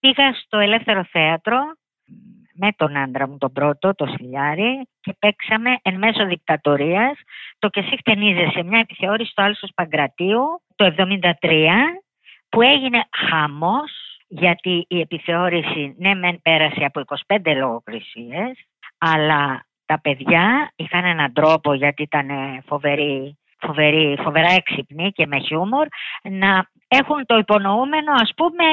Πήγα στο Ελεύθερο Θέατρο με τον άντρα μου τον πρώτο, τον Σιλιάρη, και παίξαμε εν μέσω δικτατορίας το «Και εσύ χτενίζεσαι», μια επιθεώρηση στο Άλσος Παγκρατίου το 1973, που έγινε χαμός, γιατί η επιθεώρηση ναι μεν πέρασε από 25 λογοκρισίες, αλλά τα παιδιά είχαν έναν τρόπο, γιατί ήταν φοβερά έξυπνοι και με χιούμορ, να έχουν το υπονοούμενο, ας πούμε,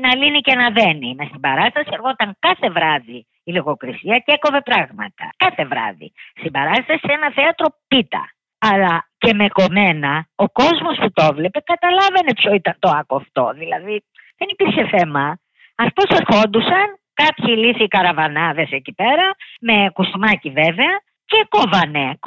να λύνει και να δένει. Μες στην παράσταση ερχόταν κάθε βράδυ η λογοκρισία και έκοβε πράγματα. Κάθε βράδυ. Στην παράσταση, σε ένα θέατρο πίτα. Αλλά και με κομμένα, ο κόσμος που το βλέπε καταλάβαινε ποιο ήταν το άκο αυτό. Δηλαδή δεν υπήρχε θέμα. Αυτός ερχόντουσαν, κάποιοι λύθοι καραβανάδες εκεί πέρα, με κουστούμάκι βέβαια, και κόβανε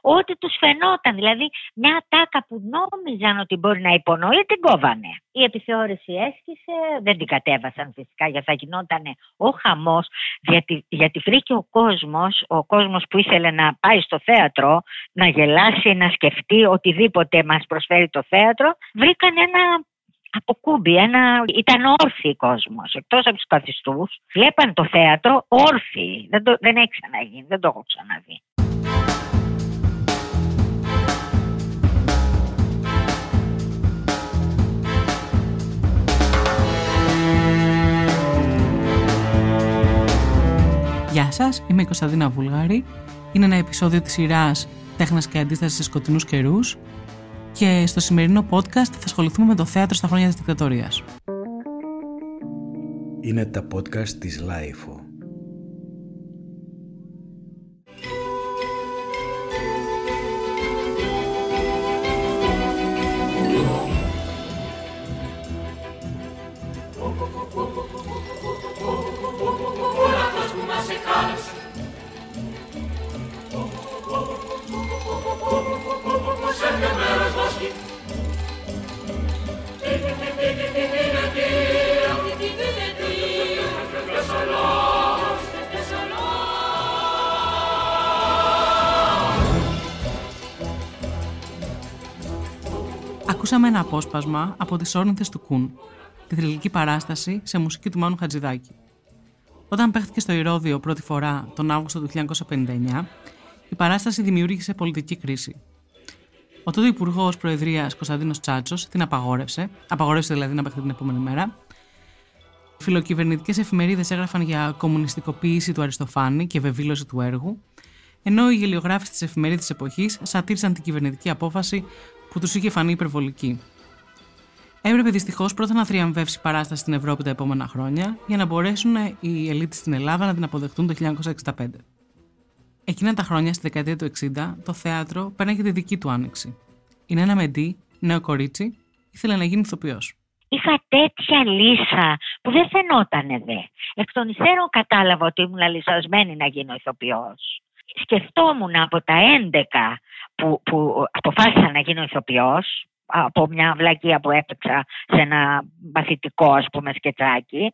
ό,τι τους φαινόταν. Δηλαδή μια τάκα που νόμιζαν ότι μπορεί να υπονοεί, την κόβανε. Η επιθεώρηση έσκησε, δεν την κατέβασαν φυσικά, γιατί θα γινόταν ο χαμός, γιατί βρήκε ο κόσμος που ήθελε να πάει στο θέατρο, να γελάσει, να σκεφτεί οτιδήποτε μας προσφέρει το θέατρο, βρήκαν ένα αποκούμπι, ήταν όρθιοι κόσμος, εκτός από τους καθιστούς. Βλέπαν το θέατρο όρθιοι, δεν έχει ξαναγίνει, δεν το έχω ξαναδεί. Γεια σας, είμαι η Κωνσταντίνα Βουλγαρή. Είναι ένα επεισόδιο της σειράς «Τέχνας και αντίσταση σε σκοτεινούς καιρούς». Και στο σημερινό podcast θα ασχοληθούμε με το θέατρο στα χρόνια της δικτατορίας. Είναι τα podcast της LIFO. Ακούσαμε ένα απόσπασμα από τις Όρνηθες του Κούν, τη θρυλική παράσταση σε μουσική του Μάνου Χατζηδάκη. Όταν παίχθηκε στο Ηρώδειο πρώτη φορά τον Αύγουστο του 1959, η παράσταση δημιούργησε πολιτική κρίση. Ο τότε Υπουργός Προεδρίας Κωνσταντίνος Τσάτσος την απαγόρευσε δηλαδή να παίχθηκε την επόμενη μέρα. Φιλοκυβερνητικές εφημερίδες έγραφαν για κομμουνιστικοποίηση του Αριστοφάνη και βεβήλωση του έργου, ενώ οι γελιογράφοι της εφημερίδας της εποχής σατήρισαν την κυβερνητική απόφαση που τους είχε φανεί υπερβολική. Έπρεπε δυστυχώς πρώτα να θριαμβεύσει η παράσταση στην Ευρώπη τα επόμενα χρόνια για να μπορέσουν οι ελίτ στην Ελλάδα να την αποδεχτούν το 1965. Εκείνα τα χρόνια, στη δεκαετία του 60, το θέατρο πέρναγε τη δική του άνοιξη. Η Νέα Μεντή, νέο κορίτσι, ήθελε να γίνει ηθοποιός. Είχα τέτοια λύσα που δεν φαινότανε δε. Εκ των υστέρων κατάλαβα ότι ήμουν λυσασμένη να γίνω ηθοποιός. Σκεφτόμουν από τα 11 που αποφάσισα να γίνω ηθοποιός, από μια βλακία που έπαιξα σε ένα μαθητικό, ας πούμε, σκετσάκι.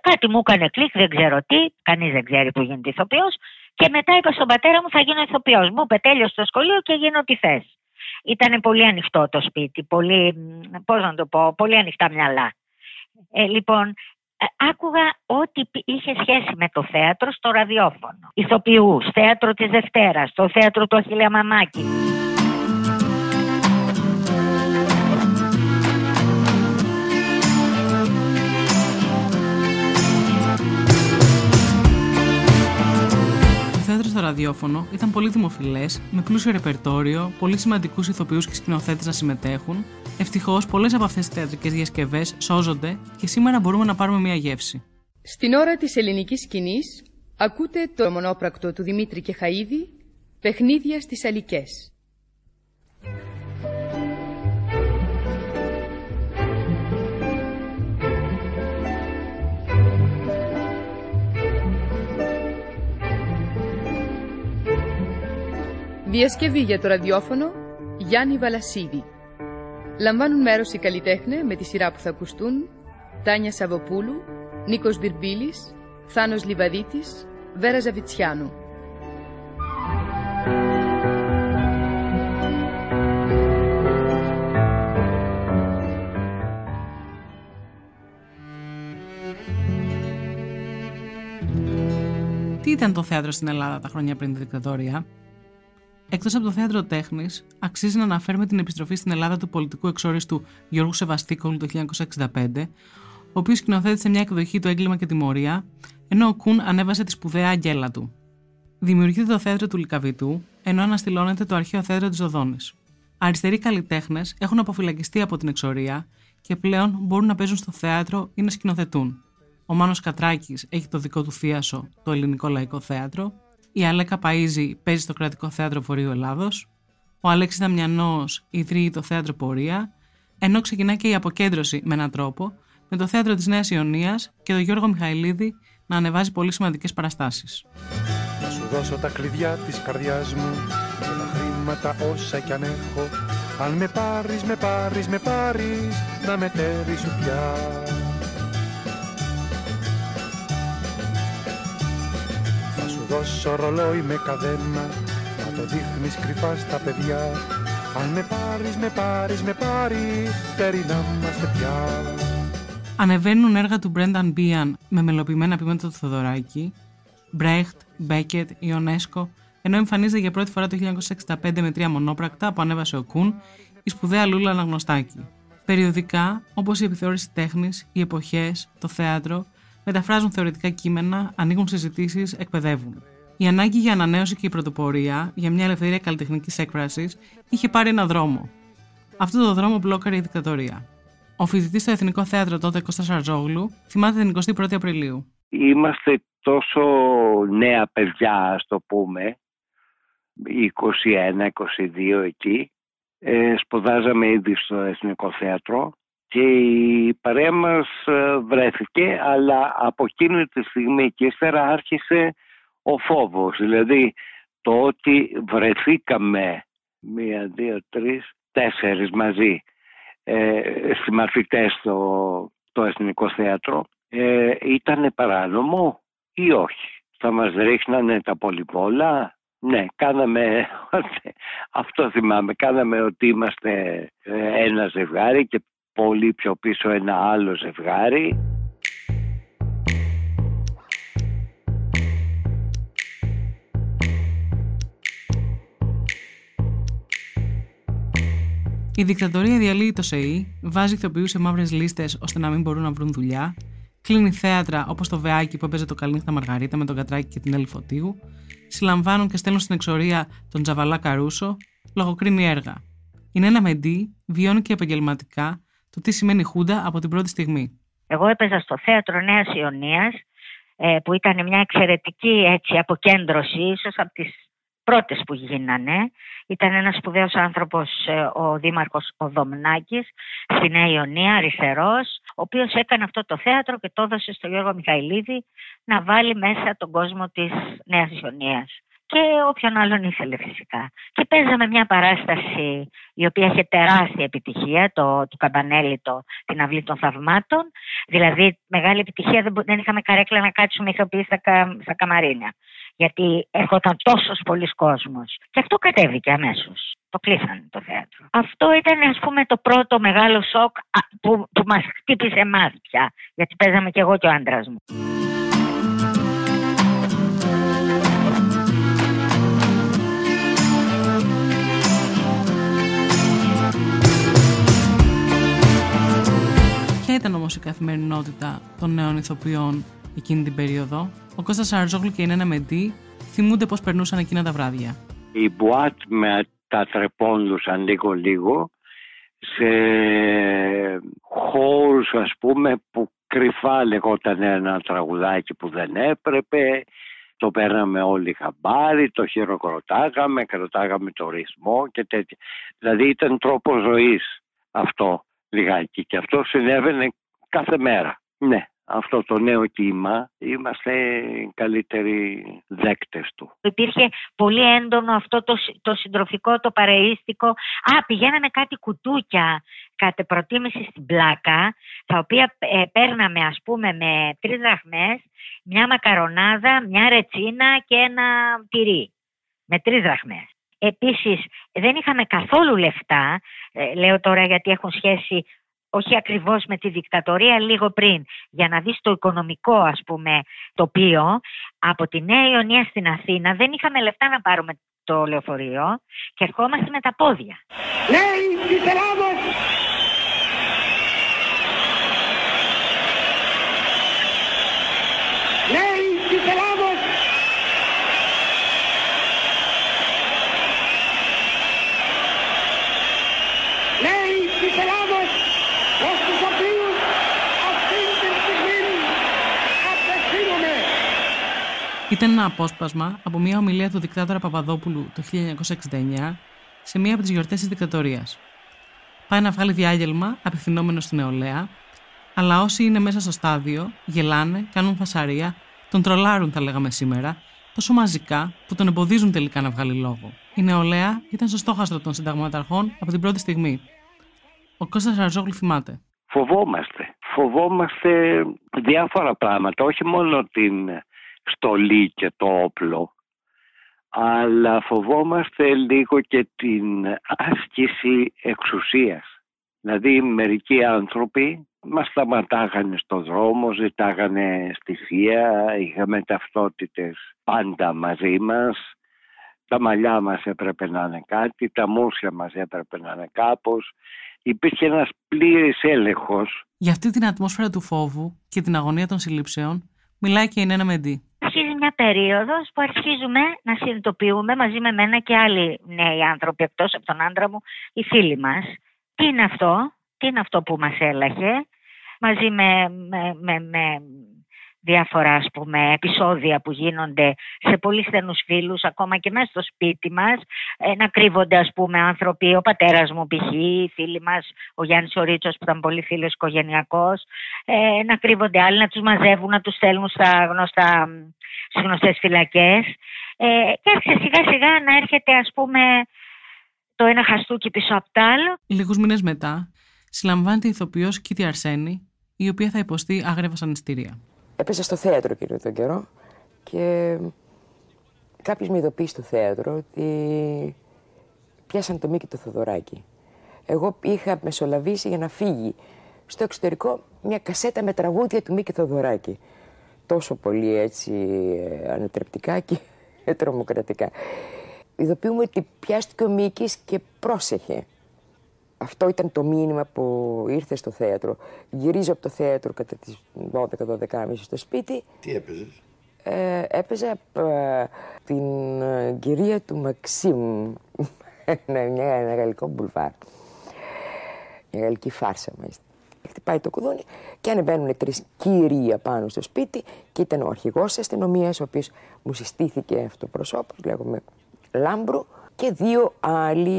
Κάτι μου έκανε κλικ, δεν ξέρω τι, κανείς δεν ξέρει που γίνεται ηθοποιός. Και μετά είπα στον πατέρα μου θα γίνω ηθοποιός. Μου είπε τέλειωσε το σχολείο και γίνω τι θες. Ήταν πολύ ανοιχτό το σπίτι, πολύ ανοιχτά μυαλά. Λοιπόν, άκουγα ό,τι είχε σχέση με το θέατρο στο ραδιόφωνο. Ηθοποιούς, θέατρο της Δευτέρας, το θέατρο του Αχιλλέα Μαμάκη. Το θέατρο στο ραδιόφωνο ήταν πολύ δημοφιλές, με πλούσιο ρεπερτόριο, πολύ σημαντικούς ηθοποιούς και σκηνοθέτες να συμμετέχουν. Ευτυχώς, πολλές από αυτές τις θεατρικές διασκευές σώζονται και σήμερα μπορούμε να πάρουμε μια γεύση. Στην ώρα της ελληνικής σκηνής, ακούτε το μονόπρακτο του Δημήτρη Κεχαΐδη, «Παιχνίδια στις Αλικές». Διασκευή για το ραδιόφωνο, Γιάννη Βαλασίδη. Λαμβάνουν μέρος οι καλλιτέχνες με τη σειρά που θα ακουστούν: Τάνια Σαββοπούλου, Νίκος Βιρμπίλης, Θάνος Λιβαδίτης, Βέρα Ζαβιτσιάνου. Τι ήταν το θέατρο στην Ελλάδα τα χρόνια πριν τη δικτατορία? Εκτός από το θέατρο τέχνης, αξίζει να αναφέρουμε την επιστροφή στην Ελλάδα του πολιτικού εξόριστου Γιώργου Σεβαστίκολου το 1965, ο οποίος σκηνοθέτησε μια εκδοχή του «Έγκλημα και τιμωρία», ενώ ο Κούν ανέβασε τη σπουδαία αγγέλα του. Δημιουργείται το θέατρο του Λυκαβητού, ενώ αναστηλώνεται το αρχαίο θέατρο της Δοδόνης. Αριστεροί καλλιτέχνες έχουν αποφυλακιστεί από την εξορία και πλέον μπορούν να παίζουν στο θέατρο ή να σκηνοθετούν. Ο Μάνος Κατράκης έχει το δικό του θίασο, το Ελληνικό Λαϊκό Θέατρο. Η Αλέκα Παΐζη παίζει στο Κρατικό Θέατρο Βορείου Ελλάδος. Ο Αλέξης Δαμιανός ιδρύει το Θέατρο Πορεία. Ενώ ξεκινά και η αποκέντρωση με έναν τρόπο, με το Θέατρο της Νέας Ιωνίας και τον Γιώργο Μιχαηλίδη να ανεβάζει πολύ σημαντικές παραστάσεις. Να σου δώσω τα κλειδιά της καρδιάς μου και τα χρήματα όσα κι αν έχω. Αν με πάρεις, με πάρεις, να μετέρεις πια. Δώσω ρολόι με καδένα, να το δείχνεις κρυφά στα παιδιά. Αν με πάρεις, με πάρεις, τερινά μας παιδιά. Ανεβαίνουν έργα του Μπρένταν Μπίαν με μελοποιημένα ποιήματα του Θεοδωράκη, Μπρέχτ, Μπέκετ, Ιονέσκο, ενώ εμφανίζεται για πρώτη φορά το 1965 με 3 μονόπρακτα που ανέβασε ο Κούν, η σπουδαία Λούλα Αναγνωστάκη. Περιοδικά, όπως η επιθεώρηση τέχνης, οι εποχές, το θέατρο, μεταφράζουν θεωρητικά κείμενα, ανοίγουν συζητήσεις, εκπαιδεύουν. Η ανάγκη για ανανέωση και η πρωτοπορία για μια ελευθερία καλλιτεχνικής έκφρασης είχε πάρει ένα δρόμο. Αυτό το δρόμο μπλόκαρε η δικτατορία. Ο φοιτητής στο Εθνικό Θέατρο τότε, Κώστας Αρζόγλου, θυμάται την 21η Απριλίου. Είμαστε τόσο νέα παιδιά, ας το πούμε, 21, 22 εκεί. Σπουδάζαμε ήδη στο Εθνικό Θέατρο. Και η παρέα μας βρέθηκε, αλλά από εκείνη τη στιγμή και ύστερα άρχισε ο φόβος. Δηλαδή το ότι βρεθήκαμε 1, 2, 3, 4 μαζί συμμαθητές στο Εθνικό Θέατρο ήταν παράνομο ή όχι. Θα μας ρίχνανε τα πολυβόλα. Ναι, κάναμε, αυτό θυμάμαι, κάναμε ότι είμαστε ένα ζευγάρι και πολύ πιο πίσω ένα άλλο ζευγάρι. Η δικτατορία διαλύει το ΣΕΗ, βάζει ηθοποιούς σε μαύρες λίστες ώστε να μην μπορούν να βρουν δουλειά, κλείνει θέατρα όπως το Βεάκι που έπαιζε το Καληνύχτα Μαργαρίτα με τον Κατράκη και την Έλλη Φωτίου, συλλαμβάνουν και στέλνουν στην εξορία τον Τζαβαλά Καρούσο, λογοκρίνει έργα. Η Νέα Μεντή βιώνει και επαγγελματικά το τι σημαίνει χούντα από την πρώτη στιγμή. Εγώ έπαιζα στο Θέατρο Νέας Ιωνίας, που ήταν μια εξαιρετική έτσι, αποκέντρωση, ίσως από τις πρώτες που γίνανε. Ήταν ένας σπουδαίος άνθρωπος, ο δήμαρχος Οδομνάκης, στη Νέα Ιωνία, αριστερός, ο οποίος έκανε αυτό το θέατρο και το έδωσε στον Γιώργο Μιχαηλίδη να βάλει μέσα τον κόσμο της Νέας Ιωνίας. Και όποιον άλλον ήθελε φυσικά. Και παίζαμε μια παράσταση η οποία είχε τεράστια επιτυχία, του Καμπανέλη, την Αυλή των Θαυμάτων. Δηλαδή μεγάλη επιτυχία, δεν είχαμε καρέκλα να κάτσουμε ηθοποιοί στα καμαρίνια. Γιατί έρχονταν τόσος πολλής κόσμος. Και αυτό κατέβηκε αμέσως. Το κλείσανε το θέατρο. Αυτό ήταν ας πούμε το πρώτο μεγάλο σοκ που μας χτύπησε εμάς πια. Γιατί παίζαμε και εγώ και ο άντρας μου. Ποια ήταν όμως η καθημερινότητα των νέων ηθοποιών εκείνη την περίοδο? Ο Κώστας Αρζόγλου και η Νέα Μεντή θυμούνται πώς περνούσαν εκείνα τα βράδια. Οι μπουάτ με τα τρεπόντουσαν λίγο-λίγο σε χώρους ας πούμε που κρυφά λεγόταν ένα τραγουδάκι που δεν έπρεπε. Το παίρναμε όλοι χαμπάρι, το χειροκροτάγαμε, κρατάγαμε το ρυθμό και τέτοια. Δηλαδή ήταν τρόπος ζωής αυτό. Λιγάκι. Και αυτό συνέβαινε κάθε μέρα. Ναι, αυτό το νέο κύμα είμαστε καλύτεροι δέκτες του. Υπήρχε πολύ έντονο αυτό το συντροφικό, το παρεΐστικο. Πηγαίναμε κάτι κουτούκια κατ' προτίμηση στην πλάκα, τα οποία παίρναμε ας πούμε με 3 δραχμές, μια μακαρονάδα, μια ρετσίνα και ένα τυρί. Με 3 δραχμές. Επίσης, δεν είχαμε καθόλου λεφτά, λέω τώρα γιατί έχουν σχέση όχι ακριβώς με τη δικτατορία, λίγο πριν, για να δεις το οικονομικό, ας πούμε, τοπίο. Από τη Νέα Ιωνία στην Αθήνα δεν είχαμε λεφτά να πάρουμε το λεωφορείο και ερχόμαστε με τα πόδια. Νέοι της Ελλάδος, νέοι της Ελλάδος, νέοι της Ελλάδος, προς τους οποίους αυτήν την στιγμή απευθύνομαι. Ήταν ένα απόσπασμα από μια ομιλία του δικτάτορα Παπαδόπουλου το 1969 σε μία από τις γιορτές της δικτατορίας. Πάει να βγάλει διάγγελμα απευθυνόμενο στην νεολαία, αλλά όσοι είναι μέσα στο στάδιο γελάνε, κάνουν φασαρία, τον τρολάρουν, θα λέγαμε σήμερα, τόσο μαζικά που τον εμποδίζουν τελικά να βγάλει λόγο. Η νεολαία ήταν στο στόχαστρο των συνταγματαρχών από την πρώτη στιγμή. Ο Κώστας Αρζόγλου θυμάται. Φοβόμαστε διάφορα πράγματα, όχι μόνο την στολή και το όπλο, αλλά φοβόμαστε λίγο και την άσκηση εξουσίας. Δηλαδή μερικοί άνθρωποι μας σταματάγανε στο δρόμο, ζητάγανε στοιχεία, είχαμε ταυτότητες πάντα μαζί μας. Τα μαλλιά μας έπρεπε να είναι κάτι, τα μούσια μας έπρεπε να είναι κάπως. Υπήρχε ένας πλήρης έλεγχος. Για αυτή την ατμόσφαιρα του φόβου και την αγωνία των συλλήψεων μιλάει και η Νέα Μεντή. Αρχίζει μια περίοδος που αρχίζουμε να συνειδητοποιούμε, μαζί με μένα και άλλοι νέοι άνθρωποι εκτός από τον άντρα μου, οι φίλοι μας, τι είναι αυτό που μας έλαχε, μαζί με διάφορα, ας πούμε, επεισόδια που γίνονται σε πολύ στενούς φίλους, ακόμα και μέσα στο σπίτι μας, να κρύβονται, ας πούμε, άνθρωποι, ο πατέρας μου π.χ., οι φίλοι μας, ο Γιάννης ο Ρίτσος που ήταν πολύ φίλος οικογενειακός, να κρύβονται άλλοι, να τους μαζεύουν, να τους στέλνουν στις γνωστές φυλακές, και άρχισε σιγά σιγά να έρχεται, ας πούμε, το ένα χαστούκι πίσω απ' τ' άλλο. Λίγους μήνες μετά συλλαμβάνεται η ηθοποιός Κίτη Αρσένη, η οποία θα υποστεί άγρια βασανιστήρια. Έπεσα στο θέατρο κύριο τον καιρό και κάποιος με ειδοποίησε στο θέατρο ότι πιάσαν το Μίκη το Θεοδωράκη. Εγώ είχα μεσολαβήσει για να φύγει στο εξωτερικό μια κασέτα με τραγούδια του Μίκη Θεοδωράκη. Τόσο πολύ έτσι ανατρεπτικά και τρομοκρατικά. Ειδοποιούμε ότι πιάστηκε ο Μίκης και πρόσεχε. Αυτό ήταν το μήνυμα που ήρθε στο θέατρο. Γυρίζω από το θέατρο κατά τις 12-12.30 στο σπίτι. Τι έπαιζες? Έπαιζα την κυρία του Μαξίμ, ένα γαλλικό μπουλβάρ. Μια γαλλική φάρσα μάλιστα. Χτυπάει το κουδούνι και ανεβαίνουν τρεις κυρία πάνω στο σπίτι και ήταν ο αρχηγός της αστυνομίας, ο οποίος μου συστήθηκε αυτοπροσώπος, λέγομαι Λάμπρου, και δύο άλλοι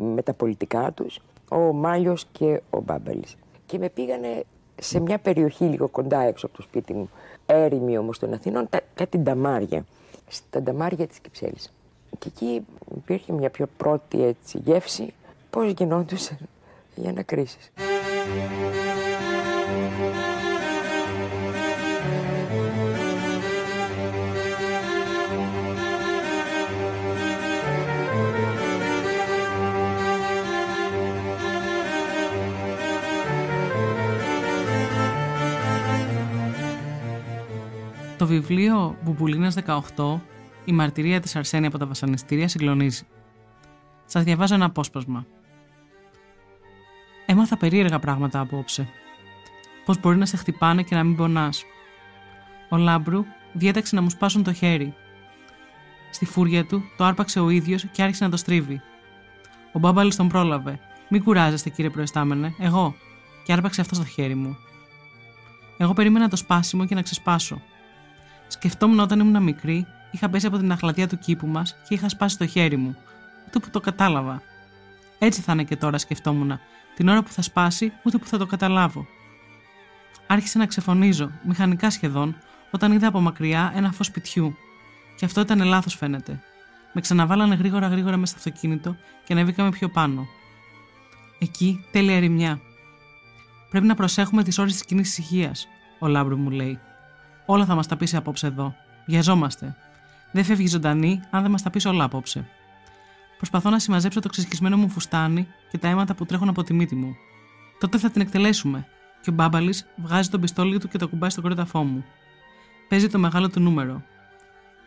με τα πολιτικά τους, ο Μάλιος και ο Μπάμπαλης. Και με πήγανε σε μια περιοχή λίγο κοντά έξω από το σπίτι μου, έρημη όμως των Αθηνών, κάτι νταμάρια, στα νταμάρια της Κυψέλης. Και εκεί υπήρχε μια πιο πρώτη έτσι γεύση, πώς γινόντουσαν οι ανακρίσεις. Το βιβλίο «Μπουμπουλίνας 18. Η μαρτυρία της Αρσένη από τα βασανιστήρια» συγκλονίζει. Σας διαβάζω ένα απόσπασμα. Έμαθα περίεργα πράγματα απόψε. Πώς μπορεί να σε χτυπάνε και να μην πονάς. Ο Λάμπρου διέταξε να μου σπάσουν το χέρι. Στη φούρια του το άρπαξε ο ίδιος και άρχισε να το στρίβει. Ο Μπάμπαλης τον πρόλαβε. «Μην κουράζεστε, κύριε προϊστάμενε, εγώ», και άρπαξε αυτό στο χέρι μου. Εγώ περίμενα το σπάσιμο και να ξεσπάσω. Σκεφτόμουν όταν ήμουν μικρή, είχα πέσει από την αχλατιά του κήπου μας και είχα σπάσει το χέρι μου, ούτε που το κατάλαβα. Έτσι θα είναι και τώρα, σκεφτόμουν, την ώρα που θα σπάσει, ούτε που θα το καταλάβω. Άρχισα να ξεφωνίζω, μηχανικά σχεδόν, όταν είδα από μακριά ένα φως σπιτιού. Και αυτό ήταν λάθος, φαίνεται. Με ξαναβάλανε γρήγορα μέσα στο αυτοκίνητο και ανέβηκαμε πιο πάνω. Εκεί τέλεια ερημιά. Πρέπει να προσέχουμε τις ώρες της κοινής ησυχίας, ο Λάμπρου μου λέει. Όλα θα μας τα πεις απόψε εδώ. Βιαζόμαστε. Δεν φεύγει ζωντανή αν δεν μας τα πεις όλα απόψε. Προσπαθώ να συμμαζέψω το ξεσκισμένο μου φουστάνι και τα αίματα που τρέχουν από τη μύτη μου. Τότε θα την εκτελέσουμε. Και ο Μπάμπαλης βγάζει τον πιστόλι του και το κουμπάει στον κρόταφό μου. Παίζει το μεγάλο του νούμερο.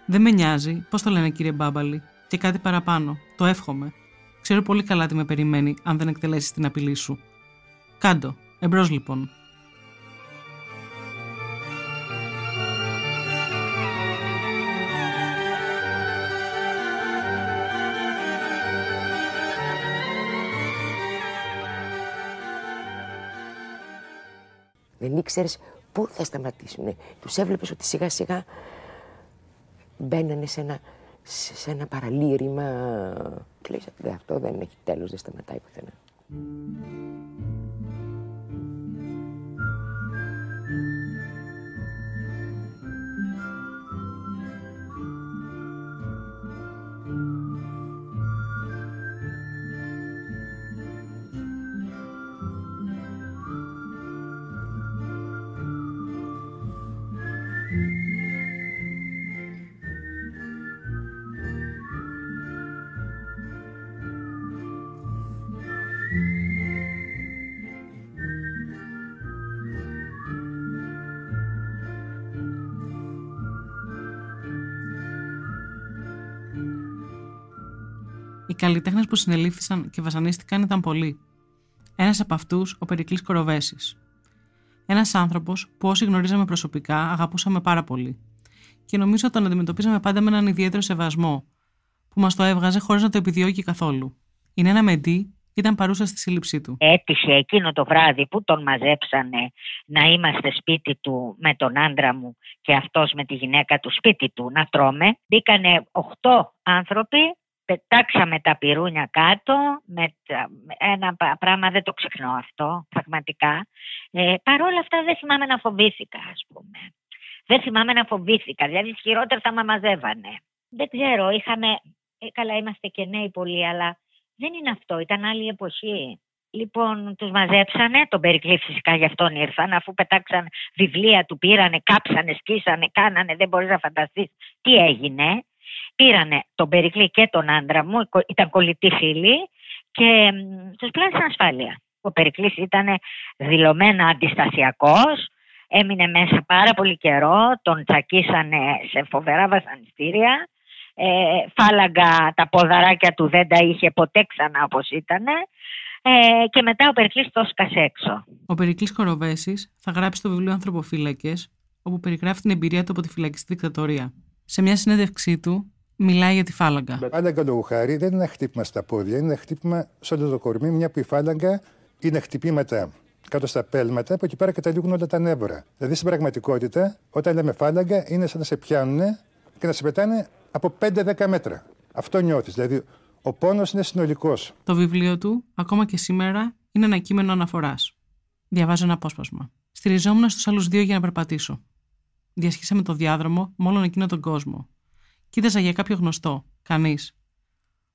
Δεν με νοιάζει, πώς το λένε κύριε Μπάμπαλη, και κάτι παραπάνω. Το εύχομαι. Ξέρω πολύ καλά τι με περιμένει αν δεν εκτελέσεις την απειλή σου. Κάντο. Εμπρός λοιπόν. Δεν ήξερες πού θα σταματήσουν. Τους έβλεπες ότι σιγά σιγά μπαίνανε σε ένα παραλήρημα. Και λες, αυτό δεν έχει τέλος, δεν σταματάει πουθενά. Οι καλλιτέχνες που συνελήφθησαν και βασανίστηκαν ήταν πολλοί. Ένας από αυτούς, ο Περικλής Κοροβέσης. Ένας άνθρωπος που όσοι γνωρίζαμε προσωπικά αγαπούσαμε πάρα πολύ. Και νομίζω τον αντιμετωπίζαμε πάντα με έναν ιδιαίτερο σεβασμό, που μας το έβγαζε χωρίς να το επιδιώκει καθόλου. Η Νέα Μεντή ήταν παρούσα στη σύλληψή του. Έτυχε εκείνο το βράδυ που τον μαζέψανε να είμαστε σπίτι του με τον άντρα μου και αυτός με τη γυναίκα του σπίτι του να τρώμε. Μπήκανε 8 άνθρωποι. Πετάξαμε τα πυρούνια κάτω, ένα πράγμα δεν το ξεχνώ αυτό, πραγματικά. Παρ' όλα αυτά δεν θυμάμαι να φοβήθηκα, ας πούμε. Δεν θυμάμαι να φοβήθηκα, δηλαδή χειρότερα θα μα μαζεύανε. Δεν ξέρω, καλά είμαστε και νέοι πολύ, αλλά δεν είναι αυτό, ήταν άλλη εποχή. Λοιπόν, τους μαζέψανε, τον Περικλή φυσικά γι' αυτόν ήρθαν, αφού πετάξαν βιβλία, του πήρανε, κάψανε, σκίσανε, κάνανε, δεν μπορείς να φανταστείς τι έγινε. Πήρανε τον Περικλή και τον άντρα μου, ήταν κολλητοί φίλοι και τους πλάσαν ασφάλεια. Ο Περικλής ήταν δηλωμένα αντιστασιακός, έμεινε μέσα πάρα πολύ καιρό, τον τσακίσανε σε φοβερά βασανιστήρια, φάλαγγα τα ποδαράκια του δεν τα είχε ποτέ ξανά όπως ήτανε και μετά ο Περικλής το σκάσε έξω. Ο Περικλής Κοροβέσης θα γράψει το βιβλίο «Ανθρωποφύλακες», όπου περιγράφει την εμπειρία του από τη φυλακιστή δικτατορία. Σε μια συνέντευξή του μιλάει για τη φάλαγγα. Η φάλαγγα λόγου χάρη δεν είναι ένα χτύπημα στα πόδια, είναι ένα χτύπημα σαν το κορμί, μια που η φάλαγγα είναι χτυπήματα κάτω στα πέλματα που εκεί πέρα καταλήγουν όλα τα νεύρα. Δηλαδή στην πραγματικότητα, όταν λέμε φάλαγγα, είναι σαν να σε πιάνουν και να σε πετάνε από 5-10 μέτρα. Αυτό νιώθεις. Δηλαδή ο πόνος είναι συνολικός. Το βιβλίο του, ακόμα και σήμερα, είναι ένα κείμενο αναφοράς. Διαβάζω ένα απόσπασμα. Στηριζόμουν στους άλλους 2 για να περπατήσω. Διασχίσαμε το διάδρομο με όλον εκείνο τον κόσμο. Κοίταζα για κάποιο γνωστό, κανείς.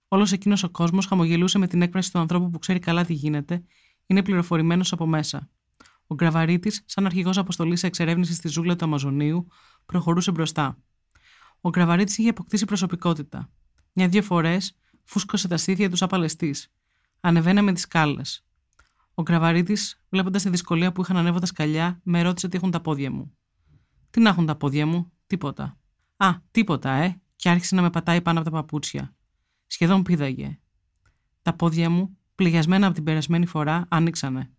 Όλος εκείνος ο κόσμος χαμογελούσε με την έκφραση του ανθρώπου που ξέρει καλά τι γίνεται, είναι πληροφορημένος από μέσα. Ο Γκραβαρίτης, σαν αρχηγός αποστολής εξερεύνησης στη ζούγκλα του Αμαζονίου, προχωρούσε μπροστά. Ο Γκραβαρίτης είχε αποκτήσει προσωπικότητα. 1-2 φορές φούσκωσε τα στήθια του σαν παλαιστής. Ανεβαίναμε τις σκάλες. Ο Γκραβαρίτης, βλέποντας τη δυσκολία που είχαν ανέβω τα σκαλιά, με ρώτησε τι έχουν τα πόδια μου. Τι να έχουν τα πόδια μου, τίποτα. Α, τίποτα, και άρχισε να με πατάει πάνω από τα παπούτσια. Σχεδόν πήδαγε. Τα πόδια μου, πληγιασμένα από την περασμένη φορά, άνοιξανε.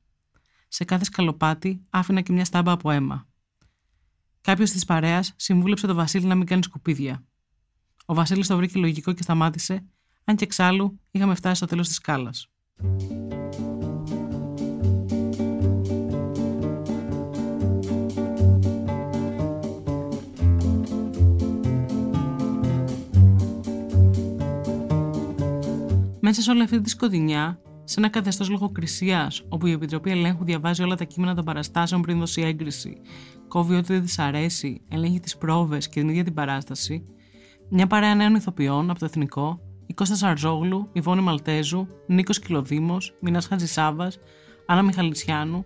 Σε κάθε σκαλοπάτι άφηνα και μια στάμπα από αίμα. Κάποιος της παρέας συμβούλεψε τον Βασίλη να μην κάνει σκουπίδια. Ο Βασίλης το βρήκε λογικό και σταμάτησε, αν και εξάλλου είχαμε φτάσει στο τέλος της σκάλας. Μέσα σε όλη αυτή τη σκοτεινιά, σε ένα καθεστώς λογοκρισίας, όπου η Επιτροπή Ελέγχου διαβάζει όλα τα κείμενα των παραστάσεων πριν δώσει έγκριση, κόβει ό,τι δεν της αρέσει, ελέγχει τις πρόβες και την ίδια την παράσταση, μια παρέα νέων ηθοποιών από το Εθνικό, η Κώστας Αρζόγλου, η Βόνη Μαλτέζου, Νίκος Κυλοδήμος, Μινάς Χατζησάβας, Άννα Μιχαλητσιάνου,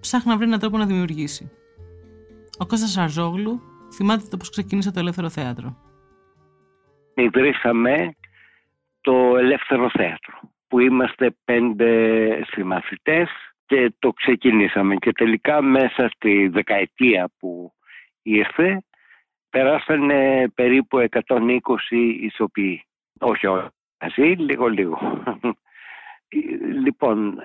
ψάχνει να βρει έναν τρόπο να δημιουργήσει. Ο Κώστας Αρζόγλου θυμάται το πώς ξεκίνησε το Ελεύθερο Θέατρο. Ιδρύσαμε το Ελεύθερο Θέατρο, που είμαστε 5 συμμαθητές και το ξεκινήσαμε. Και τελικά μέσα στη δεκαετία που ήρθε περάσανε περίπου 120 ηθοποιοί. Όχι όλοι μαζί, λίγο. Λοιπόν,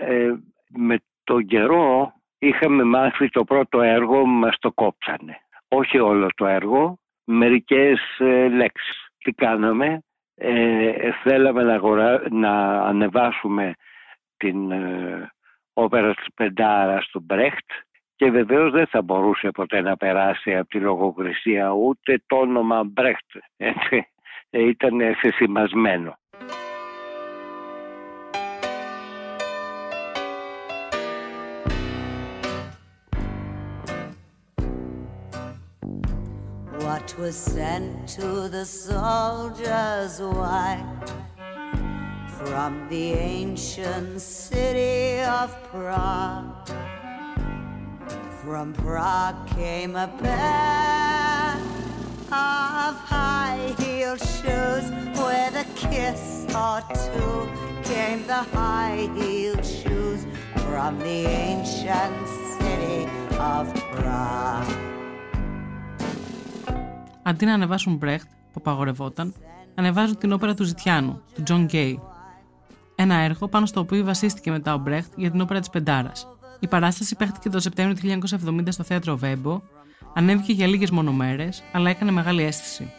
με τον καιρό είχαμε μάθει το πρώτο έργο, μας το κόψανε. Όχι όλο το έργο, μερικές λέξεις. Τι κάναμε, θέλαμε να ανεβάσουμε την όπερα της Πεντάρας του Μπρέχτ και βεβαίως δεν θα μπορούσε ποτέ να περάσει από τη λογοκρισία ούτε το όνομα Μπρέχτ. Ήταν θεσιμασμένο. What was sent to the soldiers' wife from the ancient city of Prague? From Prague came a pair of high-heeled shoes with a kiss or two. Came the high-heeled shoes from the ancient city of Prague. Αντί να ανεβάσουν Μπρέχτ, που απαγορευόταν, ανεβάζουν την όπερα του Ζητιάνου, του Τζον Γκέι. Ένα έργο πάνω στο οποίο βασίστηκε μετά ο Μπρέχτ για την όπερα της Πεντάρας. Η παράσταση παίχτηκε το Σεπτέμβριο του 1970 στο θέατρο Βέμπο, ανέβηκε για λίγες μόνο μέρες, αλλά έκανε μεγάλη αίσθηση.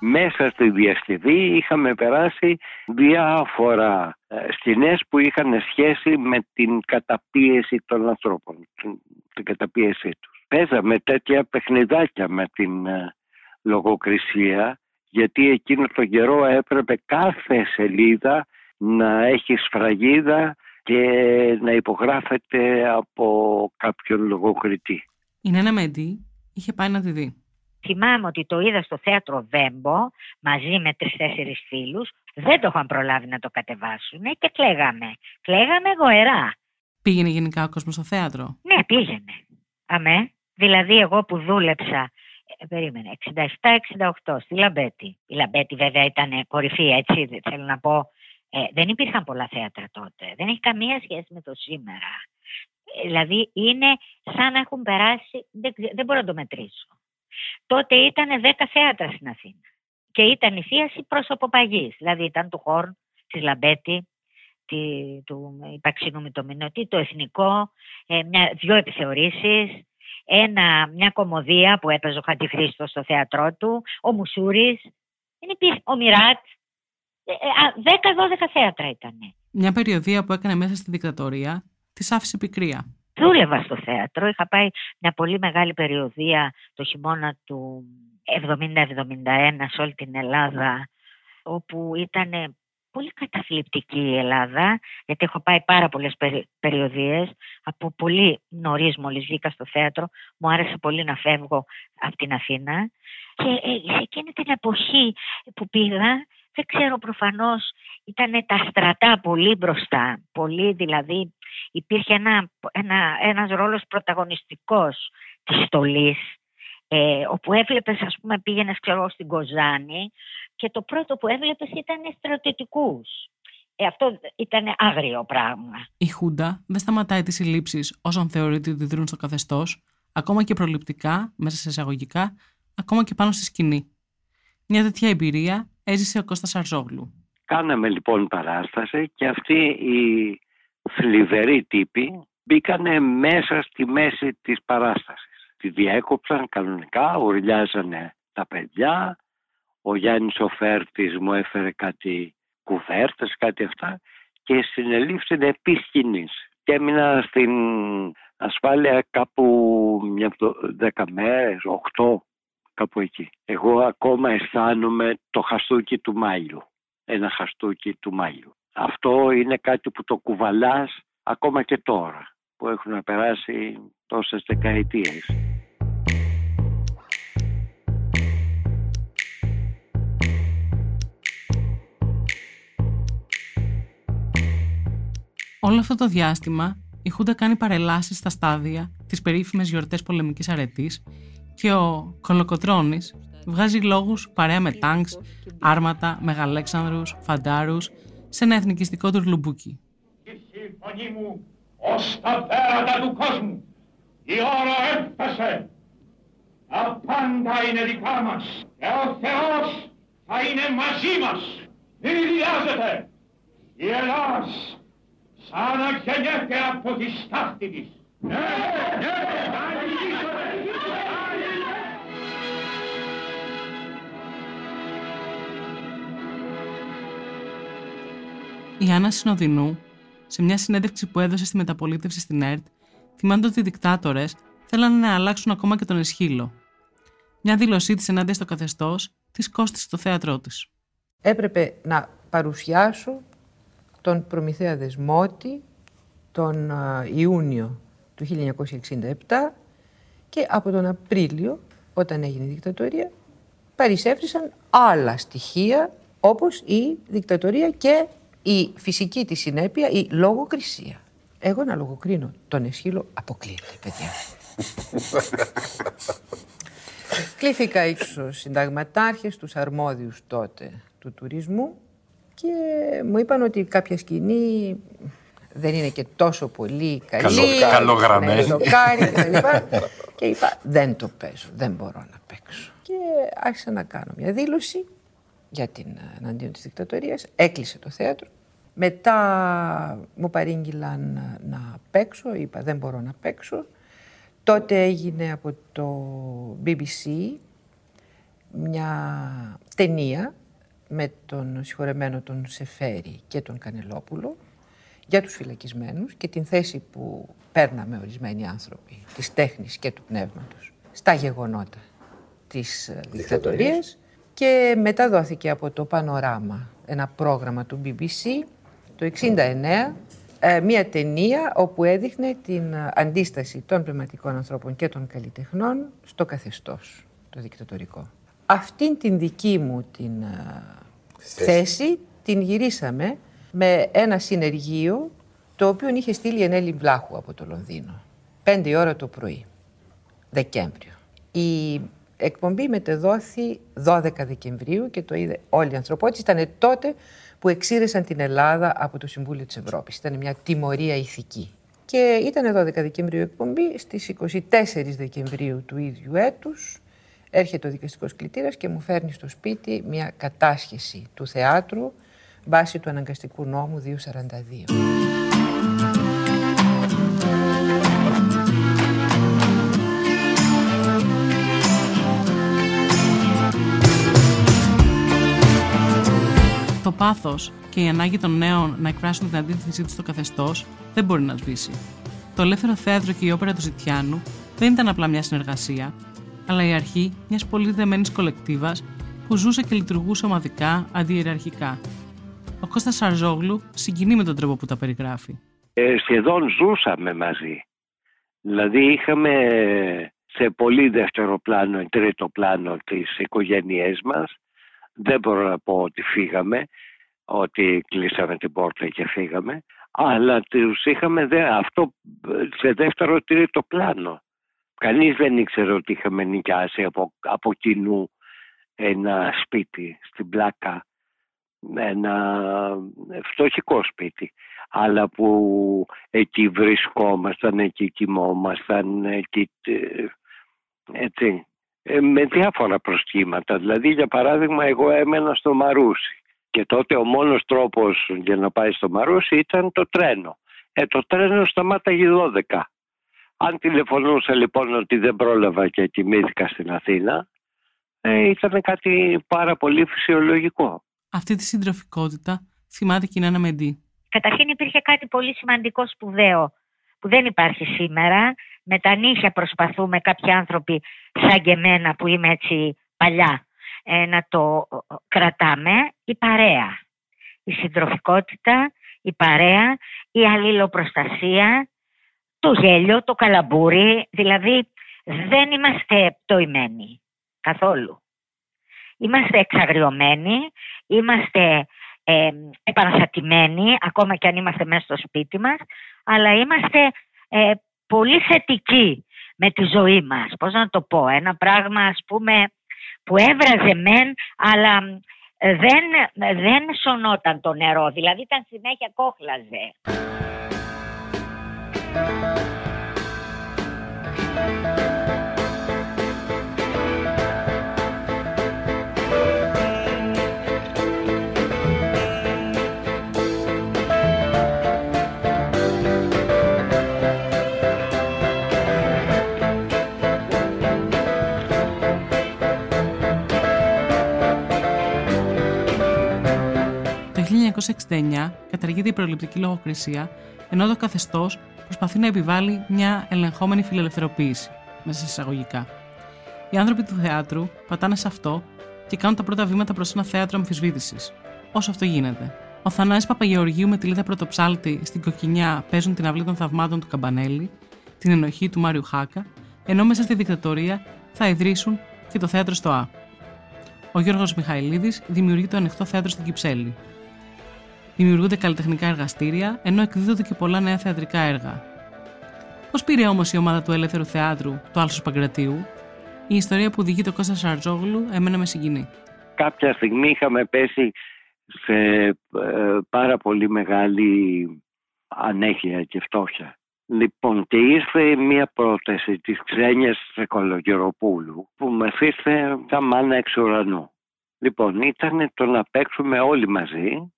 Μέσα στη διασκευή είχαμε περάσει διάφορα σκηνές που είχαν σχέση με την καταπίεση των ανθρώπων, την καταπίεσή του. Παίζαμε τέτοια παιχνιδάκια με την λογοκρισία, γιατί εκείνο τον καιρό έπρεπε κάθε σελίδα να έχει σφραγίδα και να υπογράφεται από κάποιον λογοκριτή. Η Νέα Μεντή είχε πάει να τη δει. Θυμάμαι ότι το είδα στο θέατρο Βέμπο μαζί με 3-4 φίλους. Δεν το είχαν προλάβει να το κατεβάσουν και κλαίγαμε γοερά. Πήγαινε γενικά ο κόσμος στο θέατρο? Ναι, πήγαινε. Αμέ. Δηλαδή εγώ που δούλεψα, περίμενε, 67-68 στη Λαμπέτη. Η Λαμπέτη βέβαια ήταν κορυφή, έτσι θέλω να πω. Δεν υπήρχαν πολλά θέατρα τότε. Δεν έχει καμία σχέση με το σήμερα. Δηλαδή είναι σαν να έχουν περάσει, δεν μπορώ να το μετρήσω. Τότε ήταν 10 θέατρα στην Αθήνα. Και ήταν η θίαση προσωποπαγής. Δηλαδή ήταν του Χόρν, της Λαμπέτη, του Υπαξινού Μητομινωτή, το Εθνικό, 2 επιθεωρήσεις, μια κομμωδία που έπαιζε ο Χατζηχρήστος στο θέατρό του, ο Μουσούρης, ο Μιράτ, 10-12 θέατρα ήταν. Μια περιοδία που έκανε μέσα στη δικτατορία της άφησε πικρία. Δούλευα στο θέατρο, είχα πάει μια πολύ μεγάλη περιοδία το χειμώνα του 70-71 σε όλη την Ελλάδα, όπου ήταν πολύ καταθλιπτική η Ελλάδα, γιατί έχω πάει πάρα πολλές περιοδίες. Από πολύ νωρίς, μόλις βγήκα στο θέατρο, μου άρεσε πολύ να φεύγω από την Αθήνα. Και σε εκείνη την εποχή που πήγα, δεν ξέρω, προφανώς ήταν τα στρατά πολύ μπροστά. Πολύ, δηλαδή υπήρχε ένας ρόλος πρωταγωνιστικός της στολής, όπου έβλεπες, ας πούμε, πήγαινες ξέρω στην Κοζάνη και το πρώτο που έβλεπες ήταν στρατιωτικούς. Αυτό ήταν άγριο πράγμα. Η Χούντα δεν σταματάει τις συλλήψεις όσων θεωρείται ότι δρουν στο καθεστώς, ακόμα και προληπτικά, μέσα σε εισαγωγικά, ακόμα και πάνω στη σκηνή. Μια τέτοια εμπειρία έζησε ο Κώστας Αρζόγλου. Κάναμε λοιπόν παράσταση και αυτοί οι θλιβεροί τύποι μπήκανε μέσα στη μέση της παράστασης. Τη διέκοψαν κανονικά, ουρλιάζανε τα παιδιά. Ο Γιάννης ο Φέρτης μου έφερε κάτι κουβέρτες, κάτι αυτά και συνελήφθηνε επί σκηνής. Και έμεινα στην ασφάλεια κάπου 10 μέρες, 8, κάπου εκεί. Εγώ ακόμα αισθάνομαι το χαστούκι του Μάιου. Ένα χαστούκι του Μάιου. Αυτό είναι κάτι που το κουβαλάς ακόμα και τώρα, που έχουν περάσει τόσες δεκαετίες. Όλο αυτό το διάστημα η Χούντα κάνει παρελάσεις στα στάδια, τις περίφημες γιορτές πολεμικής αρετής και ο Κολοκοτρώνης βγάζει λόγους παρέα με τάγκς, άρματα, μεγαλέξανδρους, φαντάρους σε ένα εθνικιστικό τουρλουμπούκι. Η συμφωνή μου ως τα πέρατα του κόσμου. Η ώρα έφτασε. Τα πάντα είναι δικά μας. Και ο Θεός θα είναι μαζί μας. Μην διάζεται. Η Ελλάς σαν να γεννιέται από τη στάχτη της. Ναι, ναι, Η Άννα Συνοδεινού, σε μια συνέντευξη που έδωσε στη μεταπολίτευση στην ΕΡΤ, θυμάται ότι οι δικτάτορες θέλανε να αλλάξουν ακόμα και τον Εσχύλο. Μια δήλωσή της ενάντια στο καθεστώς της κόστησε το θέατρό της. Έπρεπε να παρουσιάσω τον Προμηθέα Δεσμότη τον Ιούνιο του 1967 και από τον Απρίλιο, όταν έγινε η δικτατορία, παρισέφρισαν άλλα στοιχεία όπως η δικτατορία και η φυσική της συνέπεια, η λογοκρισία. Εγώ να λογοκρίνω τον Εσχύλο αποκλείεται, παιδιά. Κλήθηκα έξω συνταγματάρχες, τους αρμόδιους τότε του τουρισμού και μου είπαν ότι κάποια σκηνή δεν είναι και τόσο πολύ καλή. Καλογραμμένη. Και είπα δεν το παίζω, δεν μπορώ να παίξω. Και άρχισα να κάνω μια δήλωση για την εναντίον της δικτατορίας, έκλεισε το θέατρο. Μετά μου παρήγγειλαν να παίξω, είπα δεν μπορώ να παίξω. Τότε έγινε από το BBC μια ταινία με τον συγχωρεμένο τον Σεφέρη και τον Κανελόπουλο για τους φυλακισμένους και την θέση που παίρναμε ορισμένοι άνθρωποι της τέχνης και του πνεύματος στα γεγονότα της δικτατορίας. Και μετά δόθηκε από το Πανοράμα, ένα πρόγραμμα του BBC, το 1969, μία ταινία όπου έδειχνε την αντίσταση των πνευματικών ανθρώπων και των καλλιτεχνών στο καθεστώς, το δικτατορικό. Αυτήν την δική μου την θέση την γυρίσαμε με ένα συνεργείο το οποίο είχε στείλει η Ενέλη Βλάχου από το Λονδίνο, 5 η ώρα το πρωί, Δεκέμβριο. Η εκπομπή μετεδόθη 12 Δεκεμβρίου και το είδε όλη η ανθρωπότητα. Ήταν τότε που εξήρεσαν την Ελλάδα από το Συμβούλιο της Ευρώπης. Ήταν μια τιμωρία ηθική. Και ήταν 12 Δεκεμβρίου η εκπομπή. Στις 24 Δεκεμβρίου του ίδιου έτους έρχεται ο δικαστικός κλητήρας και μου φέρνει στο σπίτι μια κατάσχεση του θεάτρου βάσει του αναγκαστικού νόμου 242. Το πάθος και η ανάγκη των νέων να εκφράσουν την αντίθεσή τους στο καθεστώς δεν μπορεί να σβήσει. Το Ελεύθερο Θέατρο και η όπερα του Ζητιάνου δεν ήταν απλά μια συνεργασία, αλλά η αρχή μιας πολύ δεμένης κολεκτίβας που ζούσε και λειτουργούσε ομαδικά αντιεραρχικά. Ο Κώστας Αρζόγλου συγκινεί με τον τρόπο που τα περιγράφει. Σχεδόν ζούσαμε μαζί. Δηλαδή είχαμε σε πολύ δεύτερο πλάνο ή τρίτο πλάνο τις οικογένειές μας. Δεν μπορώ να πω ότι φύγαμε, ότι κλείσαμε την πόρτα και φύγαμε, αλλά τους είχαμε αυτό σε δεύτερο τρίτο πλάνο. Κανείς δεν ήξερε ότι είχαμε νοικιάσει από κοινού ένα σπίτι στην Πλάκα, ένα φτωχικό σπίτι, αλλά που εκεί βρισκόμασταν, εκεί κοιμόμασταν, εκεί έτσι. Με διάφορα προσχήματα. Δηλαδή, για παράδειγμα, εγώ έμενα στο Μαρούσι και τότε ο μόνος τρόπος για να πάει στο Μαρούσι ήταν το τρένο. Το τρένο σταμάταγε 12. Αν τηλεφωνούσα λοιπόν ότι δεν πρόλαβα και κοιμήθηκα στην Αθήνα, ήταν κάτι πάρα πολύ φυσιολογικό. Αυτή τη συντροφικότητα θυμάται και η Νέα Μεντή. Καταρχήν υπήρχε κάτι πολύ σημαντικό, σπουδαίο, που δεν υπάρχει σήμερα. Με τα νύχια προσπαθούμε κάποιοι άνθρωποι σαν και εμένα που είμαι έτσι παλιά να το κρατάμε. Η παρέα, η συντροφικότητα, η παρέα, η αλληλοπροστασία, το γέλιο, το καλαμπούρι. Δηλαδή δεν είμαστε πτωημένοι καθόλου. Είμαστε εξαγριωμένοι, είμαστε επαναστατημένοι ακόμα και αν είμαστε μέσα στο σπίτι μας, αλλά είμαστε πολύ θετική με τη ζωή μας, πώς να το πω, ένα πράγμα ας πούμε που έβραζε μεν, αλλά δεν σωνόταν το νερό, δηλαδή ήταν συνέχεια κόχλαζε. Το 1969 καταργείται η προληπτική λογοκρισία, ενώ το καθεστώς προσπαθεί να επιβάλλει μια ελεγχόμενη φιλελευθερωποίηση, μέσα σε εισαγωγικά. Οι άνθρωποι του θεάτρου πατάνε σε αυτό και κάνουν τα πρώτα βήματα προς ένα θέατρο αμφισβήτησης, όσο αυτό γίνεται. Ο Θανάσης Παπαγεωργίου με τη Λίδα Πρωτοψάλτη στην Κοκκινιά παίζουν την αυλή των θαυμάτων του Καμπανέλη, την ενοχή του Μάριου Χάκα, ενώ μέσα στη δικτατορία θα ιδρύσουν και το θέατρο στο Α. Ο Γιώργος Μιχαηλίδης δημιουργεί το Ανοιχτό Θέατρο στην Κυψέλη. Δημιουργούνται καλλιτεχνικά εργαστήρια, ενώ εκδίδονται και πολλά νέα θεατρικά έργα. Πώς πήρε όμως η ομάδα του Ελεύθερου Θεάτρου το Άλσος Παγκρατίου? Η ιστορία που διηγεί το Κώστα Αρζόγλου εμένα με συγκινεί. Κάποια στιγμή είχαμε πέσει σε πάρα πολύ μεγάλη ανέχεια και φτώχεια. Λοιπόν, και ήρθε μία πρόταση της Ξένιας Σεκολογεροπούλου που μας ήρθε σαν μάνα εξ ουρανού. Λοιπόν, ήταν το να παίξουμε όλοι μαζί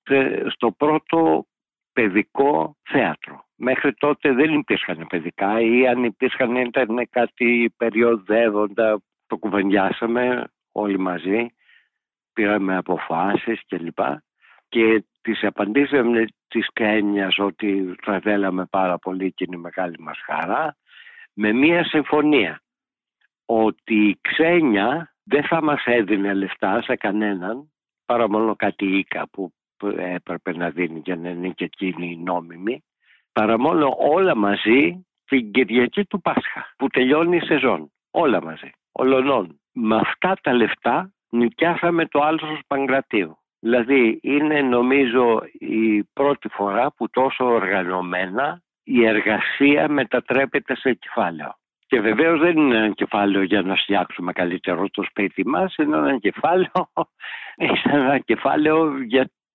στο πρώτο παιδικό θέατρο. Μέχρι τότε δεν υπήρχαν παιδικά ή αν υπήρχαν ήταν κάτι περιοδεύοντα. Το κουβεντιάσαμε όλοι μαζί, πήραμε αποφάσεις κλπ. Και τις απαντήσαμε της Κένιας ότι θα θέλαμε πάρα πολύ και είναι μεγάλη μας χαρά, με μία συμφωνία ότι η Ξένια δεν θα μας έδινε λεφτά σε κανέναν, παρά μόνο κάτι οίκα που έπρεπε να δίνει για να είναι και εκείνη νόμιμη, παρά μόνο όλα μαζί την Κυριακή του Πάσχα που τελειώνει η σεζόν. Όλα μαζί, ολονών. Με αυτά τα λεφτά νοικιάσαμε το Άλσος Παγκρατίου. Δηλαδή είναι νομίζω η πρώτη φορά που τόσο οργανωμένα η εργασία μετατρέπεται σε κεφάλαιο. Και βεβαίως δεν είναι ένα κεφάλαιο για να φτιάξουμε καλύτερο το σπίτι μας, είναι ένα κεφάλαιο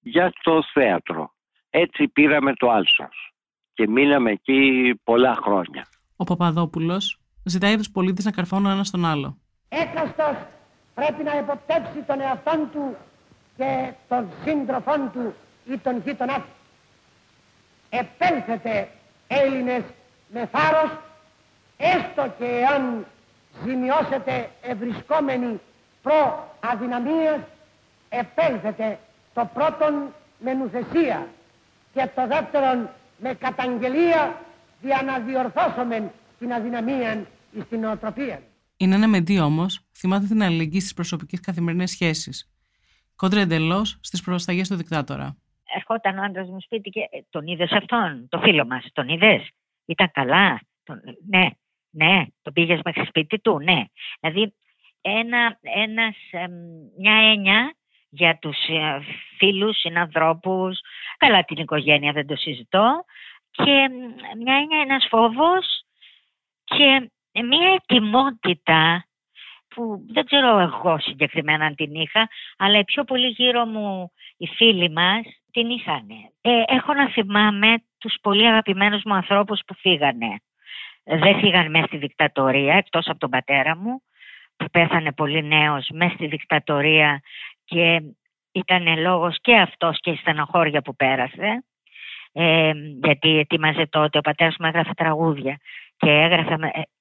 για το θέατρο. Έτσι πήραμε το Άλσος και μείναμε εκεί πολλά χρόνια. Ο Παπαδόπουλος ζητάει τους πολίτες να καρφώνουν ένα στον άλλο. Έκαστος πρέπει να εποπτεύσει τον εαυτόν του και τον σύντροφόν του ή τον γείτονά του. Επέλθετε Έλληνες με θάρρος, έστω και εάν ζημιώσετε ευρισκόμενοι προαδυναμίες, επέλθετε το πρώτον με νουθεσία και το δεύτερον με καταγγελία, για να διορθώσομεν την αδυναμία εις την νοοτροπία. Η Νέα Μεντή όμως θυμάται την αλληλεγγύη στις προσωπικές καθημερινές σχέσεις, κόντρα εντελώς στις προσταγές του δικτάτορα. Ερχόταν ο άντρας μου σπίτι και τον είδες αυτόν, το φίλο μας, τον είδες, ήταν καλά. Ναι, τον πήγες μέχρι σπίτι του, ναι. Δηλαδή μια έννοια για τους φίλους, συνανθρώπους, καλά την οικογένεια δεν το συζητώ, και μια έννοια, ένας φόβος και μια ετοιμότητα που δεν ξέρω εγώ συγκεκριμένα αν την είχα, αλλά οι πιο πολλοί γύρω μου οι φίλοι μας την είχαν. Έχω να θυμάμαι τους πολύ αγαπημένους μου ανθρώπους που φύγανε. Δεν φύγαν μέσα στη δικτατορία, εκτός από τον πατέρα μου, που πέθανε πολύ νέος μέσα στη δικτατορία και ήταν λόγος και αυτός και η στενοχώρια που πέρασε. Γιατί ετοίμαζε τότε, ο πατέρας μου έγραφε τραγούδια και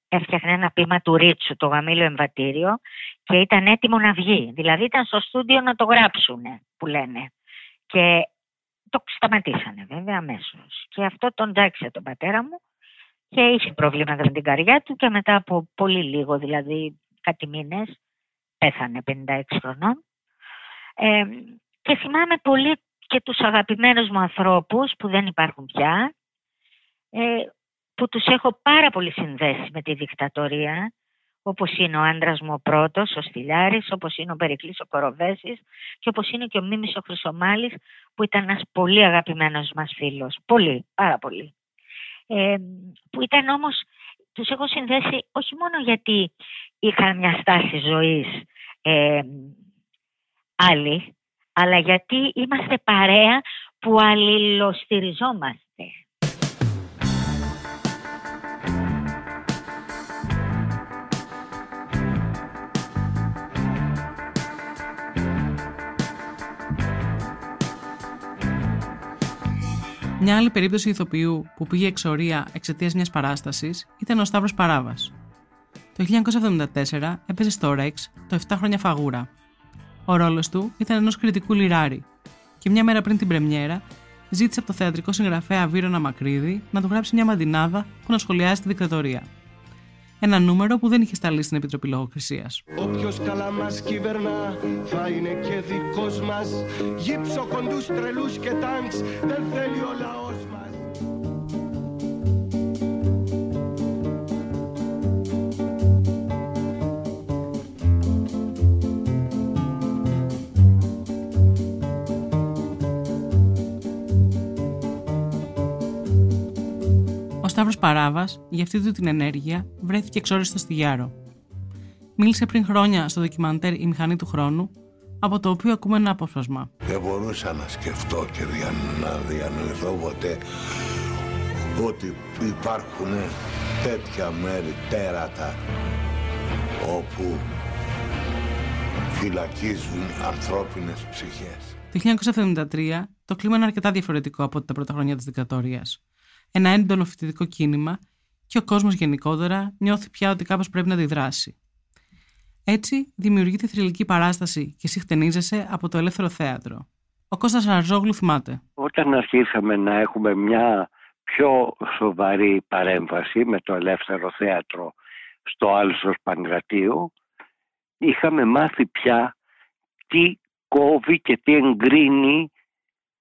έφτιαχνε ένα ποίημα του Ρίτσου, το Γαμήλιο Εμβατήριο, και ήταν έτοιμο να βγει. Δηλαδή ήταν στο στούντιο να το γράψουνε, που λένε. Και το σταματήσανε βέβαια αμέσως. Και αυτό τον τζάξε τον πατέρα μου. Και είχε προβλήματα με την καρδιά του και μετά από πολύ λίγο, δηλαδή κάτι μήνες, πέθανε 56 χρονών. Και θυμάμαι πολύ και τους αγαπημένους μου ανθρώπους που δεν υπάρχουν πια, που τους έχω πάρα πολύ συνδέσει με τη δικτατορία, όπως είναι ο άντρας μου ο πρώτος, ο Στιλιάρης, όπως είναι ο Περικλής ο Κοροβέσης και όπως είναι και ο Μίμης ο Χρυσομάλης, που ήταν ένας πολύ αγαπημένος μας φίλος. Πολύ, πάρα πολύ. Που ήταν όμως, τους έχω συνδέσει όχι μόνο γιατί είχαν μια στάση ζωής άλλη, αλλά γιατί είμαστε παρέα που αλληλοστηριζόμαστε. Μια άλλη περίπτωση ηθοποιού που πήγε εξορία εξαιτίας μιας παράστασης ήταν ο Σταύρος Παράβας. Το 1974 έπαιζε στο Ρεξ το 7 χρόνια φαγούρα. Ο ρόλος του ήταν ενός κριτικού λιράρι και μια μέρα πριν την πρεμιέρα ζήτησε από το θεατρικό συγγραφέα Βύρωνα Μακρίδη να του γράψει μια μαντινάδα που να σχολιάζει τη δικτατορία. Ένα νούμερο που δεν είχε σταλεί στην Επιτροπή Λογοκρισίας. Όποιος καλά μας κυβερνά θα είναι και δικός μας. Γύψω κοντούς τρελούς και τάγκς δεν θέλει ο λαός μας. Ο Σταύρος Παράβας, για αυτή του την ενέργεια, βρέθηκε εξόριστο στη Γιάρο. Μίλησε πριν χρόνια στο ντοκιμαντέρ «Η Μηχανή του Χρόνου», από το οποίο ακούμε ένα απόσπασμα. Δεν μπορούσα να σκεφτώ και να διανοηθώ ποτέ ότι υπάρχουν τέτοια μέρη, τέρατα, όπου φυλακίζουν ανθρώπινες ψυχές. Το 1973 το κλίμα είναι αρκετά διαφορετικό από τα πρώτα χρόνια της δικτατορίας. Ένα έντονο φοιτητικό κίνημα και ο κόσμος γενικότερα νιώθει πια ότι κάπως πρέπει να αντιδράσει. Έτσι, δημιουργείται θρυλική παράσταση και συχτενίζεσαι από το Ελεύθερο Θέατρο. Ο Κώστας Αρζόγλου θυμάται. Όταν αρχίσαμε να έχουμε μια πιο σοβαρή παρέμβαση με το Ελεύθερο Θέατρο στο Άλσος Παγκρατίου, είχαμε μάθει πια τι κόβει και τι εγκρίνει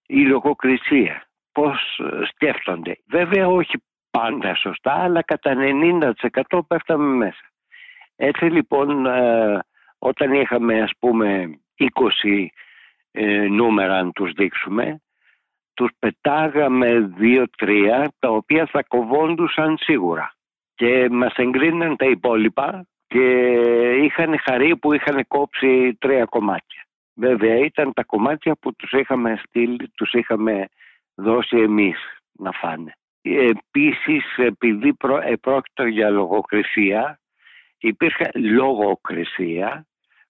η λογοκρισία. Πώς σκέφτονται. Βέβαια όχι πάντα σωστά, αλλά κατά 90% πέφταμε μέσα. Έτσι λοιπόν, όταν είχαμε ας πούμε 20 νούμερα να τους δείξουμε, τους πετάγαμε 2-3 τα οποία θα κοβόντουσαν σίγουρα. Και μας εγκρίναν τα υπόλοιπα και είχαν χαρή που είχαν κόψει 3 κομμάτια. Βέβαια ήταν τα κομμάτια που τους είχαμε στείλει, τους είχαμε δώσει εμείς να φάνε. Επίσης, επειδή επρόκειτο για λογοκρισία, υπήρχε λογοκρισία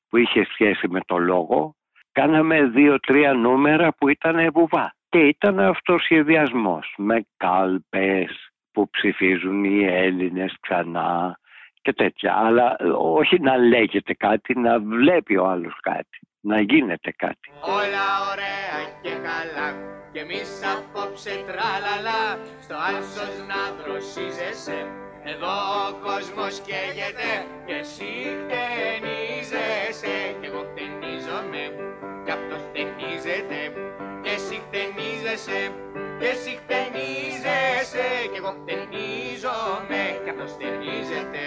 που είχε σχέση με το λόγο. Κάναμε 2-3 νούμερα που ήταν βουβά. Και ήταν αυτοσχεδιασμός με κάλπες που ψηφίζουν οι Έλληνες ξανά και τέτοια. Αλλά όχι να λέγεται κάτι, να βλέπει ο άλλος κάτι, να γίνεται κάτι. Όλα ωραία και καλά. Κι εμείς απόψε τραλαλά, στο άλσος να δροσίζεσαι. Εδώ ο κόσμος καίγεται και εσύ χτενίζεσαι. Κι εγώ χτενίζομαι κι αυτός χτενίζεται. Και εσύ χτενίζεσαι, και εσύ χτενίζεσαι. Κι εγώ χτενίζομαι κι αυτός χτενίζεται.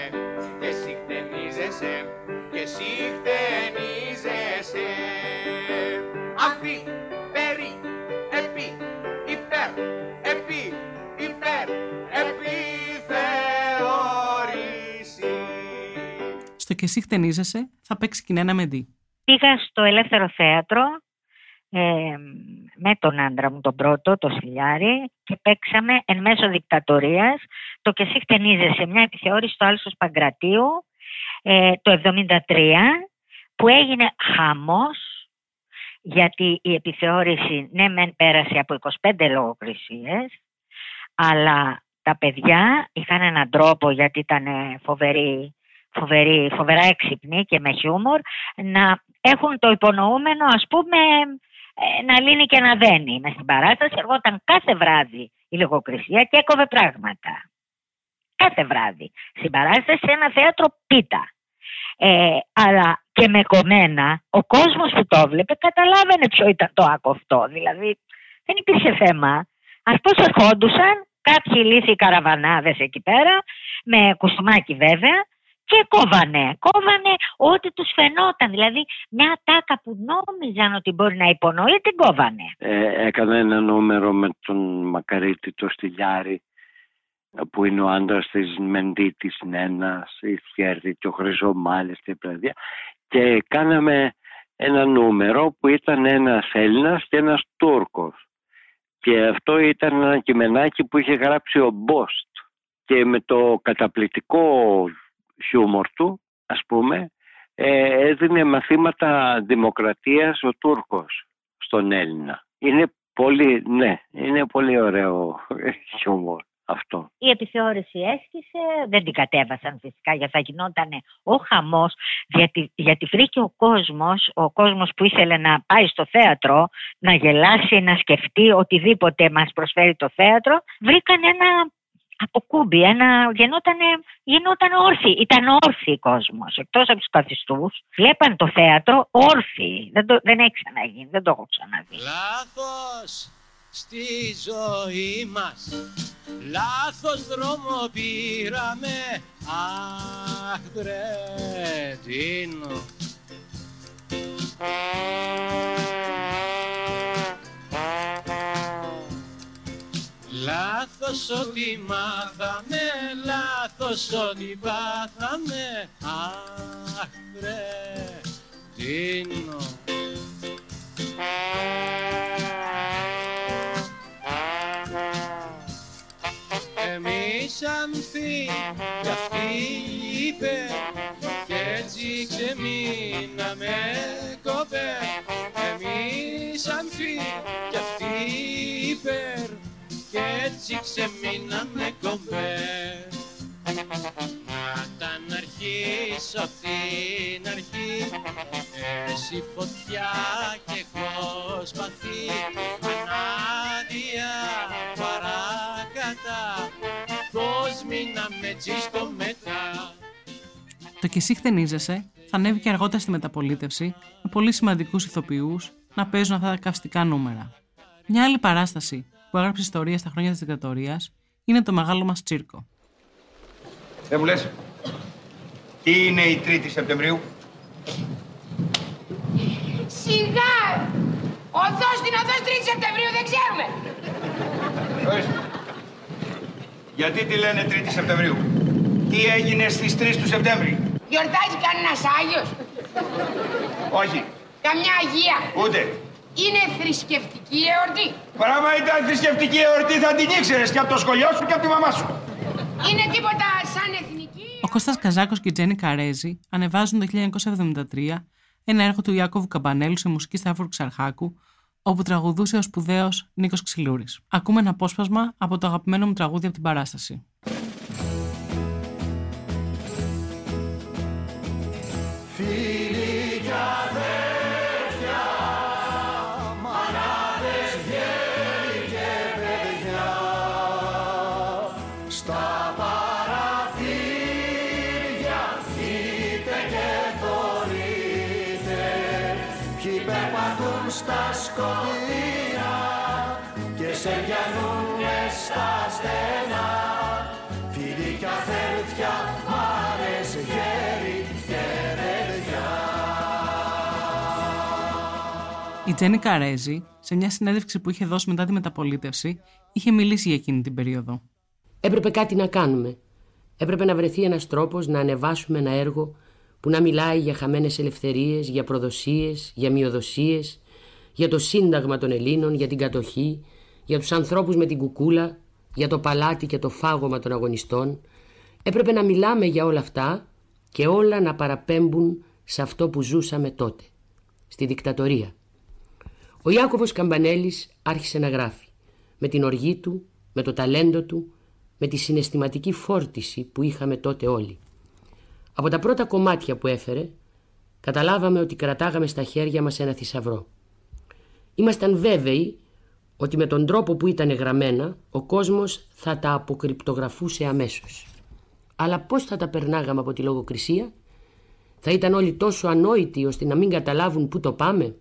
Και εσύ χτενίζεσαι, και εσύ χτενίζεσαι. Αμφί, περί, υπέρ, επιθεώρηση. Στο «Και εσύ χτενίζεσαι» θα παίξει και η Νέα Μεντή. Πήγα στο Ελεύθερο Θέατρο με τον άντρα μου τον πρώτο, τον Σιλιάρη, και παίξαμε εν μέσω δικτατορίας το «Και εσύ χτενίζεσαι», μια επιθεώρηση στο Άλσος Παγκρατίου το 1973, που έγινε χαμός. Γιατί η επιθεώρηση, ναι μεν πέρασε από 25 λογοκρισίες, αλλά τα παιδιά είχαν έναν τρόπο, γιατί ήταν φοβερά έξυπνοι και με χιούμορ, να έχουν το υπονοούμενο, ας πούμε, να λύνει και να δένει. Με στην παράσταση εργόταν κάθε βράδυ η λογοκρισία και έκοβε πράγματα. Κάθε βράδυ. Στην παράσταση σε ένα θέατρο πίτα. Αλλά και με κομμένα, ο κόσμος που το βλέπε καταλάβαινε ποιο ήταν το άκο αυτό. Δηλαδή δεν υπήρχε θέμα. Ας πώς ερχόντουσαν κάποιοι λύθοι καραβανάδες εκεί πέρα, με κουστούμάκι βέβαια, και κόβανε ό,τι τους φαινόταν. Δηλαδή μια τάκα που νόμιζαν ότι μπορεί να υπονοεί, την κόβανε. Έκανα ένα νούμερο με τον Μακαρίτη το Στυλιάρη, που είναι ο άντρας της Μεντή, της Νένας, η Φιέρδη και ο Χρυσομάλης στην πλατεία, και κάναμε ένα νούμερο που ήταν ένας Έλληνας και ένας Τούρκος, και αυτό ήταν ένα κειμενάκι που είχε γράψει ο Μπόστ, και με το καταπληκτικό χιούμορ του, ας πούμε, έδινε μαθήματα δημοκρατίας ο Τούρκος στον Έλληνα. Είναι Πολύ, ναι, είναι πολύ ωραίο χιούμορ αυτό. Η επιθεώρηση έσκησε, δεν την κατέβασαν φυσικά γιατί θα γινόταν ο χαμός, γιατί βρήκε ο κόσμος που ήθελε να πάει στο θέατρο, να γελάσει, να σκεφτεί οτιδήποτε μας προσφέρει το θέατρο, βρήκαν ένα αποκούμπι, γινόταν όρθιοι, ήταν όρθιοι κόσμος, εκτός από τους καθιστούς, βλέπαν το θέατρο όρθιοι, δεν έχει ξαναγίνει, δεν το έχω ξαναδεί. Λάθος! Στη ζωή μας λάθος δρόμο πήραμε. Αχ, Βρετίνο. Λάθος ό,τι μάθαμε, λάθος ό,τι πάθαμε. Αχ, Βρετίνο. Εμείς ανθή, κι αυτή είπε, κι έτσι ξεμείναμε κοπέ. Εμείς ανθή, κι αυτή είπε, κι έτσι ξεμείναμε κοπέ. Να τα αρχίσω απ' την αρχή, εσύ φωτιά κι εγώ σπαθί, ανάδια παρακατά, πώς μείναμε έτσι στο μετά. Το «Κι εσύ χτενίζεσαι» θα ανέβει και αργότερα στη μεταπολίτευση, με πολύ σημαντικούς ηθοποιούς να παίζουν αυτά τα καυστικά νούμερα. Μια άλλη παράσταση που έγραψε ιστορία στα χρόνια της δικτατορίας είναι το «Μεγάλο μας τσίρκο». Δεν μου λες, τι είναι η 3η Σεπτεμβρίου? Σιγά! Την οδός 3η Σεπτεμβρίου δεν ξέρουμε. Ορίστε. Γιατί τη λένε 3η Σεπτεμβρίου? Τι έγινε στις 3 του Σεπτέμβρη? Γιορτάζει κανένας Άγιος? Όχι. Καμιά Αγία? Ούτε. Είναι θρησκευτική εορτή. Πράγμα ήταν θρησκευτική εορτή θα την ήξερες και από το σχολείο σου και από τη μαμά σου. Είναι τίποτα σαν εθνική... Ο Κώστας Καζάκος και η Τζένι Καρέζη ανεβάζουν το 1973 ένα έργο του Ιάκωβου Καμπανέλου σε μουσική Σταύρου Ξαρχάκου, όπου τραγουδούσε ο σπουδαίος Νίκος Ξυλούρης. Ακούμε ένα απόσπασμα από το αγαπημένο μου τραγούδι από την παράσταση. Η Τζένι Καρέζη, σε μια συνέντευξη που είχε δώσει μετά τη μεταπολίτευση, είχε μιλήσει για εκείνη την περίοδο. Έπρεπε κάτι να κάνουμε. Έπρεπε να βρεθεί ένας τρόπος να ανεβάσουμε ένα έργο που να μιλάει για χαμένες ελευθερίες, για προδοσίες, για μειοδοσίες, για το σύνταγμα των Ελλήνων, για την κατοχή, για τους ανθρώπους με την κουκούλα, για το παλάτι και το φάγωμα των αγωνιστών. Έπρεπε να μιλάμε για όλα αυτά και όλα να παραπέμπουν σε αυτό που ζούσαμε τότε, στη δικτατορία. Ο Ιάκωβος Καμπανέλης άρχισε να γράφει, με την οργή του, με το ταλέντο του, με τη συναισθηματική φόρτιση που είχαμε τότε όλοι. Από τα πρώτα κομμάτια που έφερε, καταλάβαμε ότι κρατάγαμε στα χέρια μας ένα θησαυρό. Ήμασταν βέβαιοι ότι με τον τρόπο που ήταν γραμμένα, ο κόσμος θα τα αποκρυπτογραφούσε αμέσως. Αλλά πώς θα τα περνάγαμε από τη λογοκρισία? Θα ήταν όλοι τόσο ανόητοι ώστε να μην καταλάβουν πού το πάμε?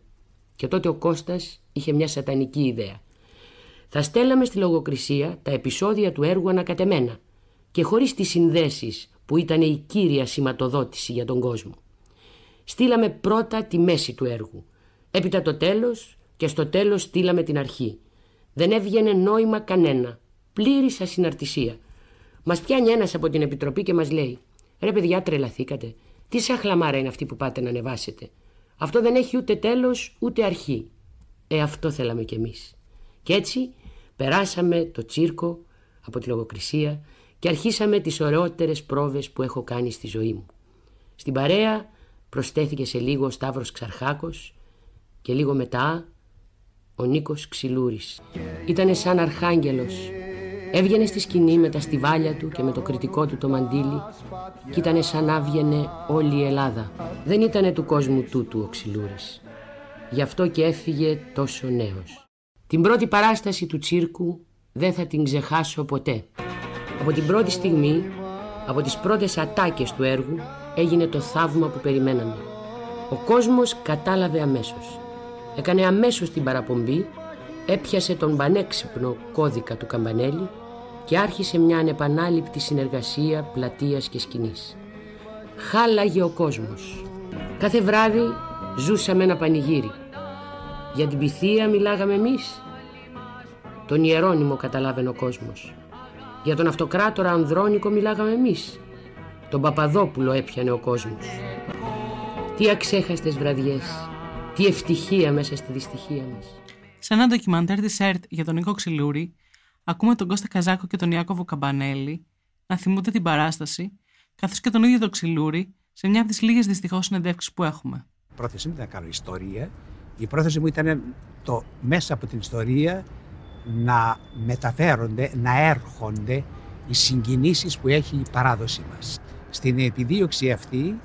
Και τότε ο Κώστας είχε μια σατανική ιδέα. Θα στέλναμε στη λογοκρισία τα επεισόδια του έργου ανακατεμένα και χωρίς τις συνδέσεις που ήταν η κύρια σηματοδότηση για τον κόσμο. Στείλαμε πρώτα τη μέση του έργου, έπειτα το τέλος και στο τέλος στείλαμε την αρχή. Δεν έβγαινε νόημα κανένα, πλήρης ασυναρτησία. Μας πιάνει ένας από την Επιτροπή και μας λέει «Ρε παιδιά, τρελαθήκατε, τι σαν χλαμάρα είναι αυτή που πάτε να ανεβάσετε? Αυτό δεν έχει ούτε τέλος ούτε αρχή». Αυτό θέλαμε κι εμείς. Και έτσι περάσαμε το τσίρκο από τη λογοκρισία και αρχίσαμε τις ωραιότερες πρόβες που έχω κάνει στη ζωή μου. Στην παρέα προσθέθηκε σε λίγο ο Σταύρος Ξαρχάκος και λίγο μετά ο Νίκος Ξυλούρης. Ήτανε σαν αρχάγγελος. Έβγαινε στη σκηνή με τα στιβάλια του και με το κριτικό του το μαντίλι και ήτανε σαν να βγαινε όλη η Ελλάδα. Δεν ήτανε του κόσμου τούτου ο Ξυλούρης. Γι' αυτό και έφυγε τόσο νέος. Την πρώτη παράσταση του τσίρκου δεν θα την ξεχάσω ποτέ. Από την πρώτη στιγμή, από τις πρώτες ατάκες του έργου, έγινε το θαύμα που περιμέναμε. Ο κόσμος κατάλαβε αμέσως. Έκανε αμέσως την παραπομπή, έπιασε τον πανέξυπνο κώδικα του Καμπανέλη και άρχισε μια ανεπανάληπτη συνεργασία πλατείας και σκηνής. Χάλαγε ο κόσμος. Κάθε βράδυ ζούσαμε ένα πανηγύρι. Για την Πυθία μιλάγαμε εμείς. Τον Ιερώνυμο καταλάβαινε ο κόσμος. Για τον Αυτοκράτορα Ανδρώνικο μιλάγαμε εμείς. Τον Παπαδόπουλο έπιανε ο κόσμος. Τι αξέχαστες βραδιές. Τι ευτυχία μέσα στη δυστυχία μας. Σε ένα ντοκιμαντέρ της ΕΡΤ για τον Νίκο Ξυλούρη, ακούμε τον Κώστα Καζάκο και τον Ιάκωβο Καμπανέλη να θυμούνται την παράσταση, καθώς και τον ίδιο τον Ξυλούρη, σε μια από τις λίγες δυστυχώς συνεντεύξεις που έχουμε. Η πρόθεση μου ήταν να κάνω ιστορία. Η πρόθεση μου ήταν το μέσα από την ιστορία να μεταφέρονται, να έρχονται οι συγκινήσεις που έχει η παράδοση μας. Στην επιδίωξη αυτή,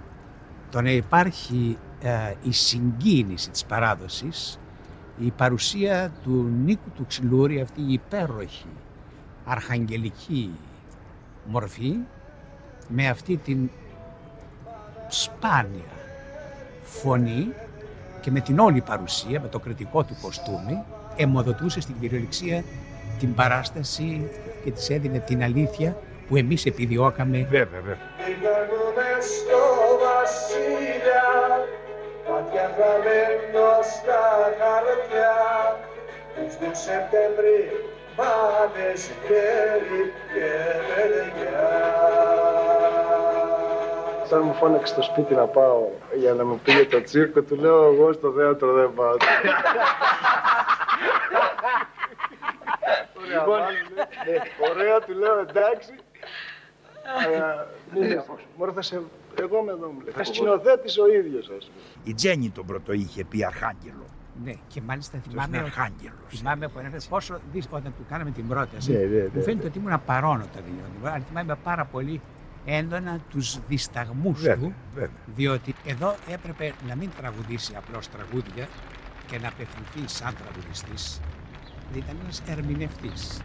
το να υπάρχει η συγκίνηση της παράδοσης, η παρουσία του Νίκου του Ξυλούρη, αυτή η υπέροχη, αρχαγγελική μορφή, με αυτή την σπάνια φωνή και με την όλη παρουσία, με το κριτικό του κοστούμι, αιμοδοτούσε στην κυριολεξία την παράσταση και της έδινε την αλήθεια που εμείς επιδιώκαμε. Βέβαια, βέβαια. Σαν μου φώναξε στο σπίτι να πάω για να μου πήγε το τσίρκο, του λέω εγώ στο θέατρο δεν πάω. Λοιπόν, ωραία, του λέω εντάξει. Μωρέ, θα σε... εγώ με εδώ μου λέει. Θα σκηνοθέτης ο ίδιος σας. Η Τζέννη τον πρώτο είχε πει Αρχάγγελο. Ναι, και μάλιστα θυμάμαι που έρχεται πόσο δύσκολο όταν του κάναμε την πρόταση. Μου φαίνεται ότι ήμουν παρόν όταν γινόταν, αλλά θυμάμαι πάρα πολύ έντονα τους δισταγμούς του, διότι εδώ έπρεπε να μην τραγουδήσει απλώς τραγούδια και να απευθυνθεί σαν τραγουδιστής. Ήταν ένας ερμηνευτής.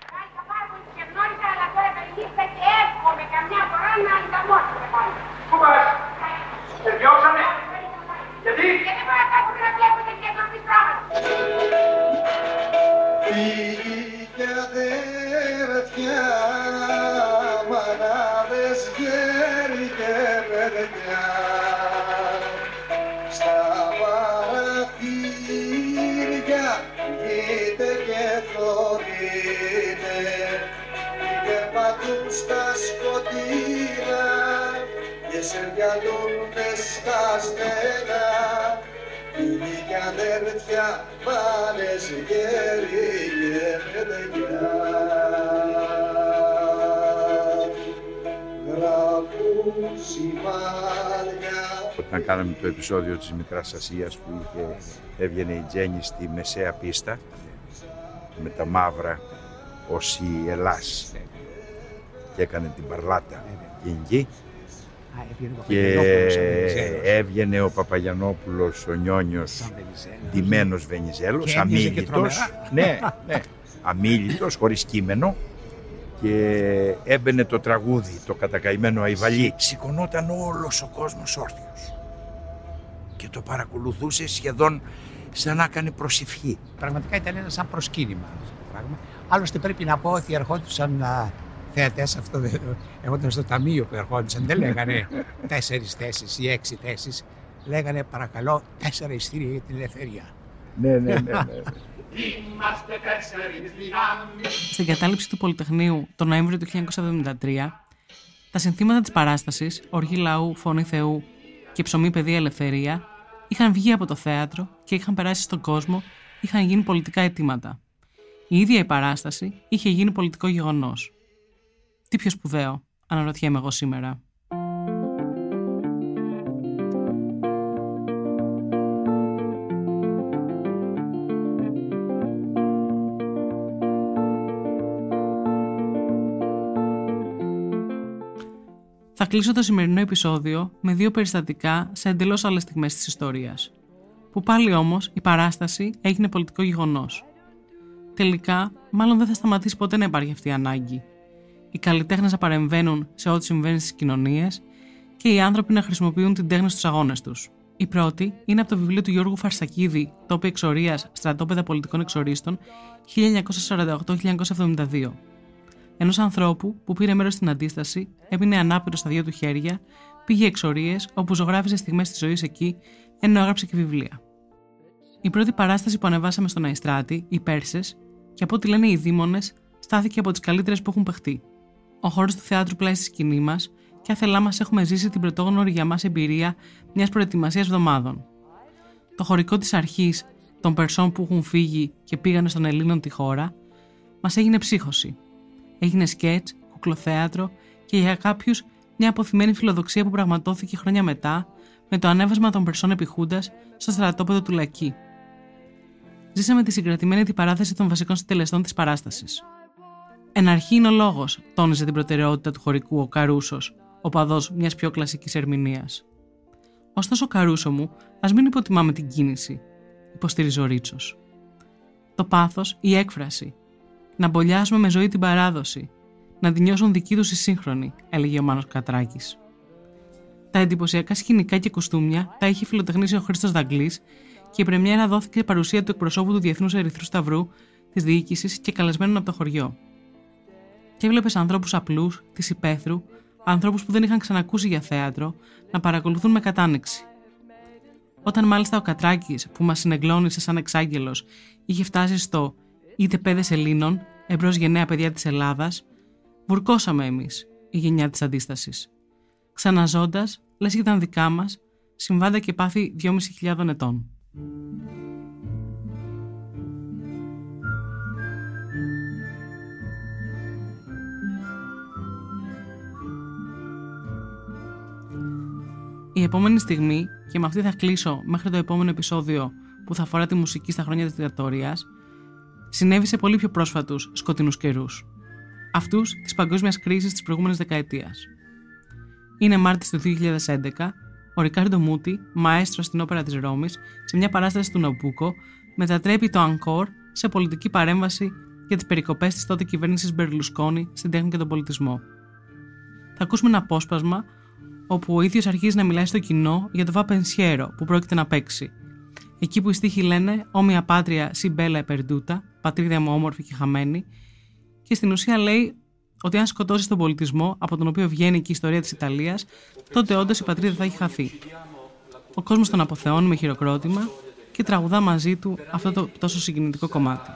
Όταν κάναμε το επεισόδιο της Μικράς Ασίας που έβγαινε η Τζέννη στη μεσαία πίστα με τα μαύρα ως η Ελλάς και έκανε την παρλάτα κυνγκή. Και έβγαινε ο Παπαγιανόπουλος, ο Νιόνιος, ντυμένος Βενιζέλος, αμίλητος, αμίλητος, χωρίς κείμενο, και έμπαινε το τραγούδι, το κατακαημένο Αϊβαλί. Σηκωνόταν όλος ο κόσμος όρθιος και το παρακολουθούσε σχεδόν σαν να έκανε προσευχή. Πραγματικά ήταν ένα σαν προσκύνημα. Άλλωστε πρέπει να πω ότι ερχόντουσαν να... Θέατες, αυτό έρχονταν στο ταμείο που ερχόντουσαν, δεν λέγανε 4 θέσεις ή 6 θέσεις. Λέγανε παρακαλώ 4 εισιτήρια για την ελευθερία. Ναι. Στην κατάληψη του Πολυτεχνείου τον Νοέμβριο του 1973, τα συνθήματα της παράστασης «Οργή Λαού, Φωνή Θεού» και «Ψωμί, Παιδεία, Ελευθερία» είχαν βγει από το θέατρο και είχαν περάσει στον κόσμο, είχαν γίνει πολιτικά αιτήματα. Η ίδια η παράσταση είχε γίνει πολιτικό γεγονός. Τι πιο σπουδαίο, αναρωτιέμαι εγώ σήμερα. Θα κλείσω το σημερινό επεισόδιο με δύο περιστατικά σε εντελώς άλλες στιγμές της ιστορίας, που πάλι όμως η παράσταση έγινε πολιτικό γεγονός. Τελικά, μάλλον δεν θα σταματήσει ποτέ να υπάρχει αυτή η ανάγκη. Οι καλλιτέχνες να παρεμβαίνουν σε ό,τι συμβαίνει στις κοινωνίες και οι άνθρωποι να χρησιμοποιούν την τέχνη στους αγώνες τους. Η πρώτη είναι από το βιβλίο του Γιώργου Φαρσακίδη, Τόποι Εξορίας, Στρατόπεδα Πολιτικών Εξορίστων, 1948-1972. Ενός ανθρώπου που πήρε μέρος στην αντίσταση, έμεινε ανάπηρος στα δύο του χέρια, πήγε εξορίες όπου ζωγράφιζε στιγμές της ζωής εκεί, ενώ έγραψε και βιβλία. Η πρώτη παράσταση που ανεβάσαμε στον Αϊστράτη, οι Πέρσες, και από ό,τι λένε οι δήμονες, στάθηκε από τις καλύτερες που έχουν παιχτεί. Ο χώρος του θεάτρου πλάι στη σκηνή μας, και άθελά μας έχουμε ζήσει την πρωτόγνωρη για μας εμπειρία μιας προετοιμασίας εβδομάδων. Το χωρικό της αρχής των Περσών που έχουν φύγει και πήγανε στον Ελλήνων τη χώρα, μας έγινε ψύχωση. Έγινε σκέτς, κουκλοθέατρο και για κάποιους μια αποθυμένη φιλοδοξία που πραγματώθηκε χρόνια μετά με το ανέβασμα των Περσών επί Χούντας στο στρατόπεδο του Λακκή. Ζήσαμε τη συγκρατημένη αντιπαράθεση των βασικών συντελεστών της παράστασης. Εν αρχή είναι ο λόγος, τόνιζε την προτεραιότητα του χωρικού ο Καρούσος, οπαδός μιας πιο κλασικής ερμηνείας. Ωστόσο, Καρούσο μου, ας μην υποτιμάμε την κίνηση, υποστήριζε ο Ρίτσος. Το πάθος, η έκφραση. Να μπολιάσουμε με ζωή την παράδοση. Να την νιώσουν δική τους οι σύγχρονοι, έλεγε ο Μάνος Κατράκης. Τα εντυπωσιακά σκηνικά και κουστούμια τα είχε φιλοτεχνήσει ο Χρήστος Δαγκλής και η πρεμιέρα δόθηκε παρουσία του εκπροσώπου του Διεθνούς Ερυθρού Σταυρού, της διοίκησης και καλεσμένων από το χωριό. Και έβλεπες ανθρώπους απλούς, της υπαίθρου, ανθρώπους που δεν είχαν ξανακούσει για θέατρο, να παρακολουθούν με κατάνεξη. Όταν μάλιστα ο Κατράκης, που μας συνεγκλώνησε σαν εξάγγελος, είχε φτάσει στο «Είτε παιδες Ελλήνων, εμπρός γενναία παιδιά της Ελλάδας», βουρκώσαμε εμείς, η γενιά της αντίστασης. Ξαναζώντας, λες και ήταν δικά μας, συμβάντα και πάθη 2.500 ετών. Η επόμενη στιγμή, και με αυτή θα κλείσω μέχρι το επόμενο επεισόδιο που θα αφορά τη μουσική στα χρόνια της δικτατορίας, συνέβη σε πολύ πιο πρόσφατους σκοτεινούς καιρούς. Αυτούς της παγκόσμιας κρίσης της προηγούμενης δεκαετίας. Είναι Μάρτης του 2011, ο Ρικάρντο Μούτι, μαέστρος στην όπερα της Ρώμης, σε μια παράσταση του Ναμπούκο, μετατρέπει το Encore σε πολιτική παρέμβαση για τις περικοπές της τότε κυβέρνησης Μπερλουσκόνη στην τέχνη και τον πολιτισμό. Θα ακούσουμε ένα απόσπασμα όπου ο ίδιος αρχίζει να μιλάει στο κοινό για το Va Pensiero που πρόκειται να παίξει. Εκεί που οι στίχοι λένε «Όμοια πάτρια si bella e perduta», «Πατρίδα μου όμορφη και χαμένη», και στην ουσία λέει ότι αν σκοτώσεις τον πολιτισμό από τον οποίο βγαίνει και η ιστορία της Ιταλίας, τότε όντως η πατρίδα θα έχει χαθεί. Ο κόσμος τον αποθεώνει με χειροκρότημα και τραγουδά μαζί του αυτό το τόσο συγκινητικό κομμάτι.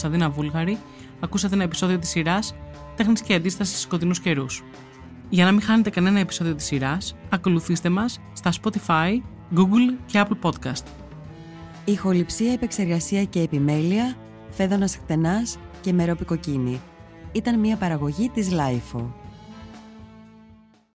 Κωνσταντίνα Βουλγαρή, ακούσατε ένα επεισόδιο της σειράς «Τέχνης και αντίσταση στους σκοτεινούς καιρούς». Για να μην χάνετε κανένα επεισόδιο της σειράς, ακολουθήστε μας στα Spotify, Google και Apple Podcast. Ηχοληψία, επεξεργασία και επιμέλεια, Φέδωνας Χτενάς και Μερόπη Κοκκίνη. Ήταν μια παραγωγή της LIFO.